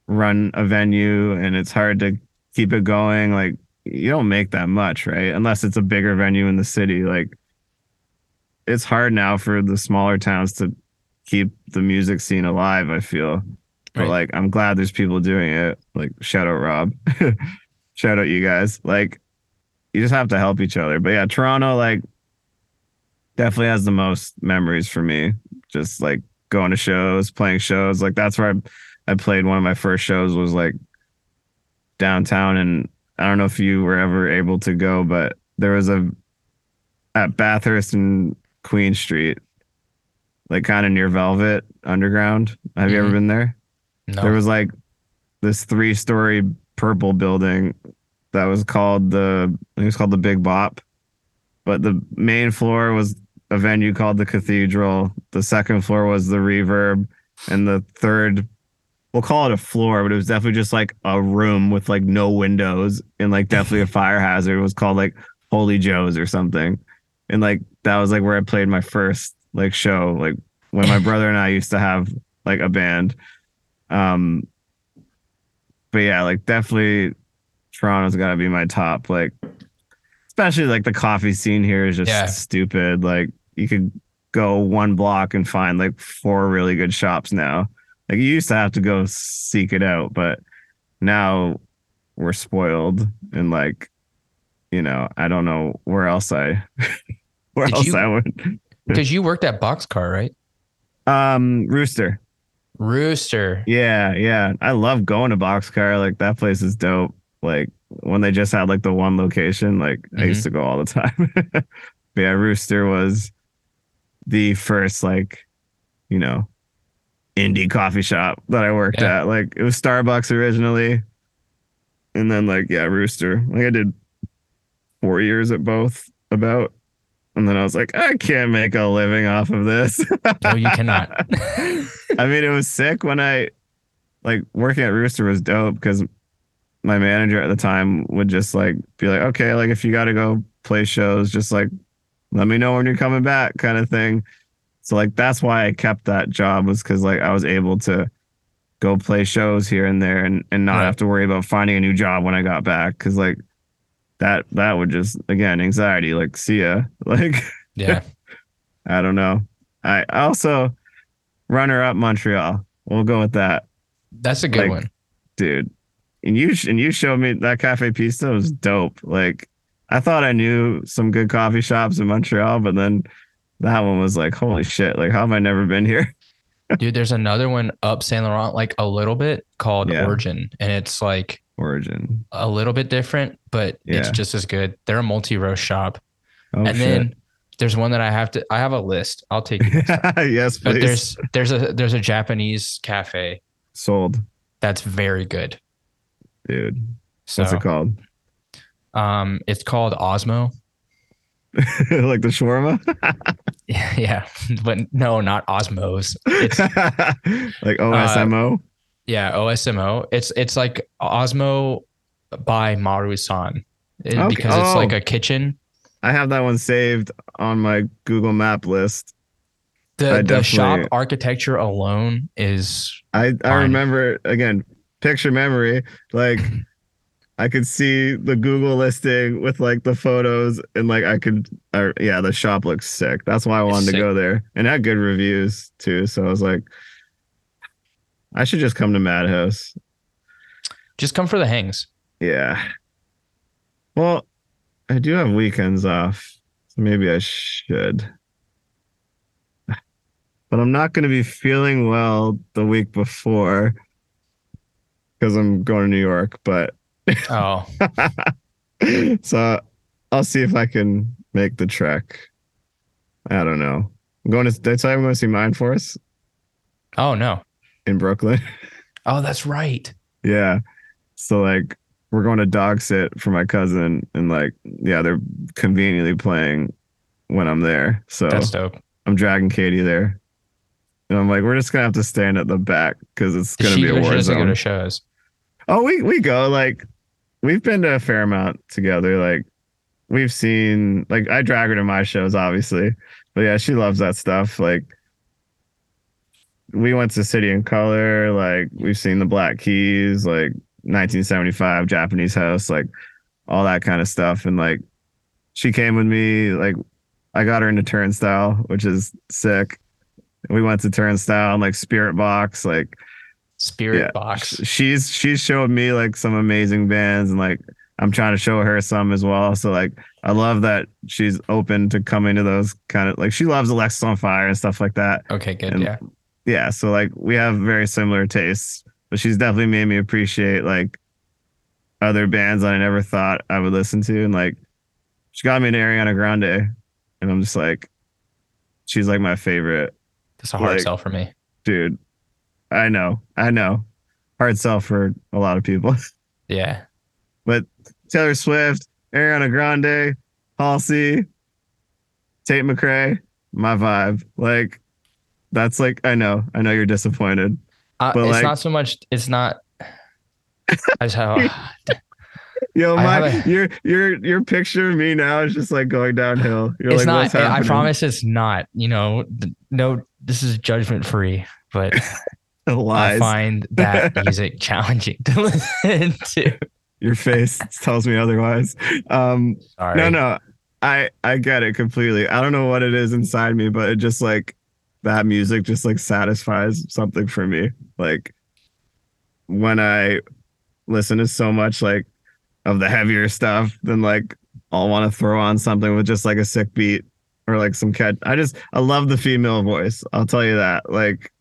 run a venue and it's hard to keep it going, like you don't make that much, right? Unless it's a bigger venue in the city. Like it's hard now for the smaller towns to keep the music scene alive, I feel. But right. Like I'm glad there's people doing it. Like shout out Rob. Shout out you guys. Like you just have to help each other. But yeah, Toronto, like definitely has the most memories for me. Just like going to shows, playing shows. Like that's where I played one of my first shows was like downtown. And I don't know if you were ever able to go, but there was at Bathurst and Queen Street, like kind of near Velvet Underground. Have you ever been there? No. There was like this 3-story purple building that was called the Big Bop. But the main floor was a venue called the Cathedral. The second floor was the Reverb. And the third, we'll call it a floor, but it was definitely just like a room with like no windows and like definitely a fire hazard. It was called like Holy Joe's or something. And like that was like where I played my first like show, like when my brother and I used to have like a band. But yeah, like definitely Toronto's gotta be my top, like especially like the coffee scene here is just stupid. Like you could go one block and find like 4 really good shops now. Like you used to have to go seek it out, but now we're spoiled and like, you know, I don't know where else I would. Because you worked at Boxcar, right? Rooster. Yeah. I love going to Boxcar. Like that place is dope. Like when they just had like the one location, like I used to go all the time. But yeah, Rooster was the first like, you know, indie coffee shop that I worked at. Like it was Starbucks originally. And then like, yeah, Rooster. Like I did 4 years at both about. And then I was like, I can't make a living off of this. No, you cannot. I mean, it was sick when I like working at Rooster was dope because my manager at the time would just like be like, okay, like if you got to go play shows, just like let me know when you're coming back kind of thing. So like that's why I kept that job was because like I was able to go play shows here and there and not have to worry about finding a new job when I got back because like that would just, again, anxiety, like, see ya. Like, yeah, I don't know. I also runner up Montreal. We'll go with that. That's a good one. Dude. And you showed me that Cafe Pista was dope. Like, I thought I knew some good coffee shops in Montreal, but then that one was like, holy shit. Like, how have I never been here? Dude, there's another one up Saint Laurent, like a little bit called Origin. And it's like, Origin a little bit different, but it's just as good. They're a multi-roast shop. Oh, and shit. Then there's one that I have a list. I'll take you. Yes, please. But there's a Japanese cafe sold. That's very good. Dude. So, what's it called? It's called Osmo. Like the shawarma? yeah. But no, not Osmos. It's like OSMO. Yeah, OSMO. It's like Osmo by Maru-san because it's like a kitchen. I have that one saved on my Google Map list. The shop architecture alone is... I remember, again, picture memory. Like, I could see the Google listing with, like, the photos. And, like, the shop looks sick. That's why I wanted to go there. And it had good reviews, too. So I was like... I should just come to Madhouse. Just come for the hangs. Yeah. Well, I do have weekends off. So maybe I should. But I'm not going to be feeling well the week before because I'm going to New York. But so I'll see if I can make the trek. I don't know. Did I tell you I'm going to see Mindforce? Oh, no. In Brooklyn. Oh, that's right. Yeah. So like we're going to dog sit for my cousin and like, yeah, they're conveniently playing when I'm there. So that's dope. I'm dragging Katie there. And I'm like, we're just gonna have to stand at the back because it's gonna be a war zone. Go to shows. Oh, we go, like we've been to a fair amount together. Like we've seen, like I drag her to my shows, obviously. But yeah, she loves that stuff. Like we went to City in Color, like we've seen the Black Keys, like 1975 Japanese House, like all that kind of stuff. And like she came with me, like I got her into Turnstile, which is sick. We went to Turnstile and like Spirit Box, like Spirit Box. She's showed me like some amazing bands and like I'm trying to show her some as well. So like, I love that she's open to coming to those kind of, like, she loves Alexis on Fire and stuff like that. Okay, good. And, yeah. So like, we have very similar tastes, but she's definitely made me appreciate like other bands that I never thought I would listen to. And like, she got me into Ariana Grande, and I'm just like, she's like my favorite. That's a hard sell for me, dude. I know. Hard sell for a lot of people. Yeah. But Taylor Swift, Ariana Grande, Halsey, Tate McRae, my vibe. Like, that's like, I know you're disappointed. But it's like, not so much. It's not. I just have, yo, your picture of me now is just like going downhill. You're it's like, not. What's happening? I promise it's not. You know, no. This is judgment free, but I find that music challenging to listen to. Your face tells me otherwise. Sorry. No, I get it completely. I don't know what it is inside me, but it just like that music just like satisfies something for me. Like when I listen to so much like of the heavier stuff, then like I'll want to throw on something with just like a sick beat or like some catch. I love the female voice. I'll tell you that. Like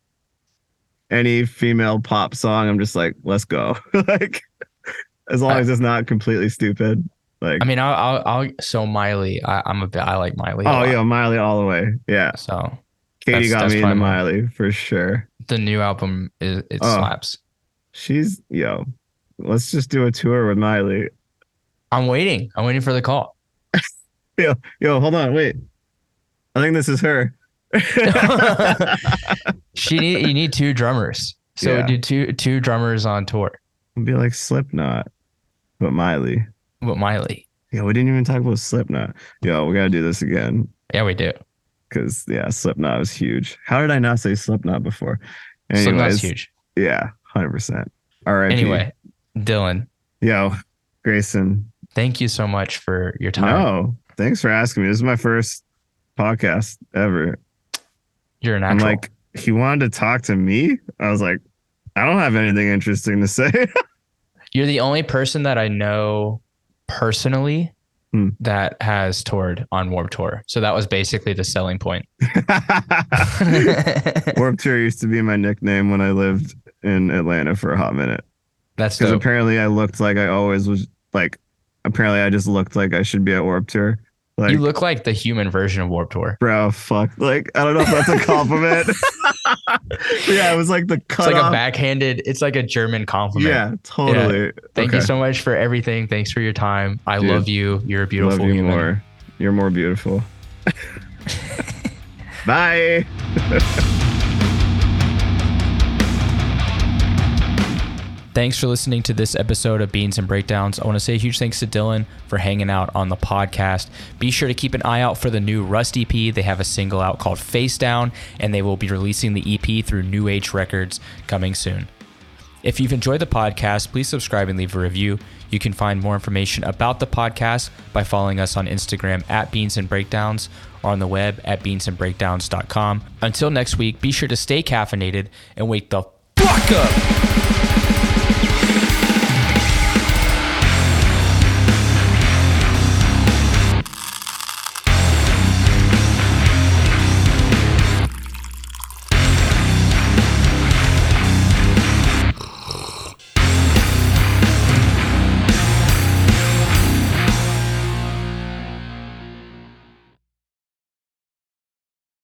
any female pop song, I'm just like, let's go. Like. As long as it's not completely stupid, like I mean, so Miley, I like Miley. Oh yeah, Miley all the way. Yeah. So Katie got me into Miley for sure. The new album slaps. She's let's just do a tour with Miley. I'm waiting for the call. yo, hold on, wait. I think this is her. You need two drummers. So yeah. Do two drummers on tour. It'd be like Slipknot. But Miley. Yeah, we didn't even talk about Slipknot. Yo, we gotta do this again. Yeah, we do. Because Slipknot was huge. How did I not say Slipknot before? Anyways, Slipknot's huge. Yeah, 100%. All right. Anyway, Dylan. Yo, Grayson. Thank you so much for your time. No, thanks for asking me. This is my first podcast ever. You're an actual. I'm like, he wanted to talk to me. I was like, I don't have anything interesting to say. You're the only person that I know personally that has toured on Warped Tour. So that was basically the selling point. Warped Tour used to be my nickname when I lived in Atlanta for a hot minute. That's because apparently I looked like I always was like, apparently I just looked like I should be at Warped Tour. Like, you look like the human version of Warped Tour. Bro, fuck. Like, I don't know if that's a compliment. Yeah, it was like the cut. It's like off. A backhanded, it's like a German compliment. Yeah, totally. Yeah. Thank you so much for everything. Thanks for your time. I Dude, love you. You're a beautiful love you human. More. You're more beautiful. Bye. Thanks for listening to this episode of Beans and Breakdowns. I want to say a huge thanks to Dylan for hanging out on the podcast. Be sure to keep an eye out for the new Rust EP. They have a single out called Face Down, and they will be releasing the EP through New Age Records coming soon. If you've enjoyed the podcast, please subscribe and leave a review. You can find more information about the podcast by following us on Instagram at Beans and Breakdowns or on the web at beansandbreakdowns.com. Until next week, be sure to stay caffeinated and wake the fuck up.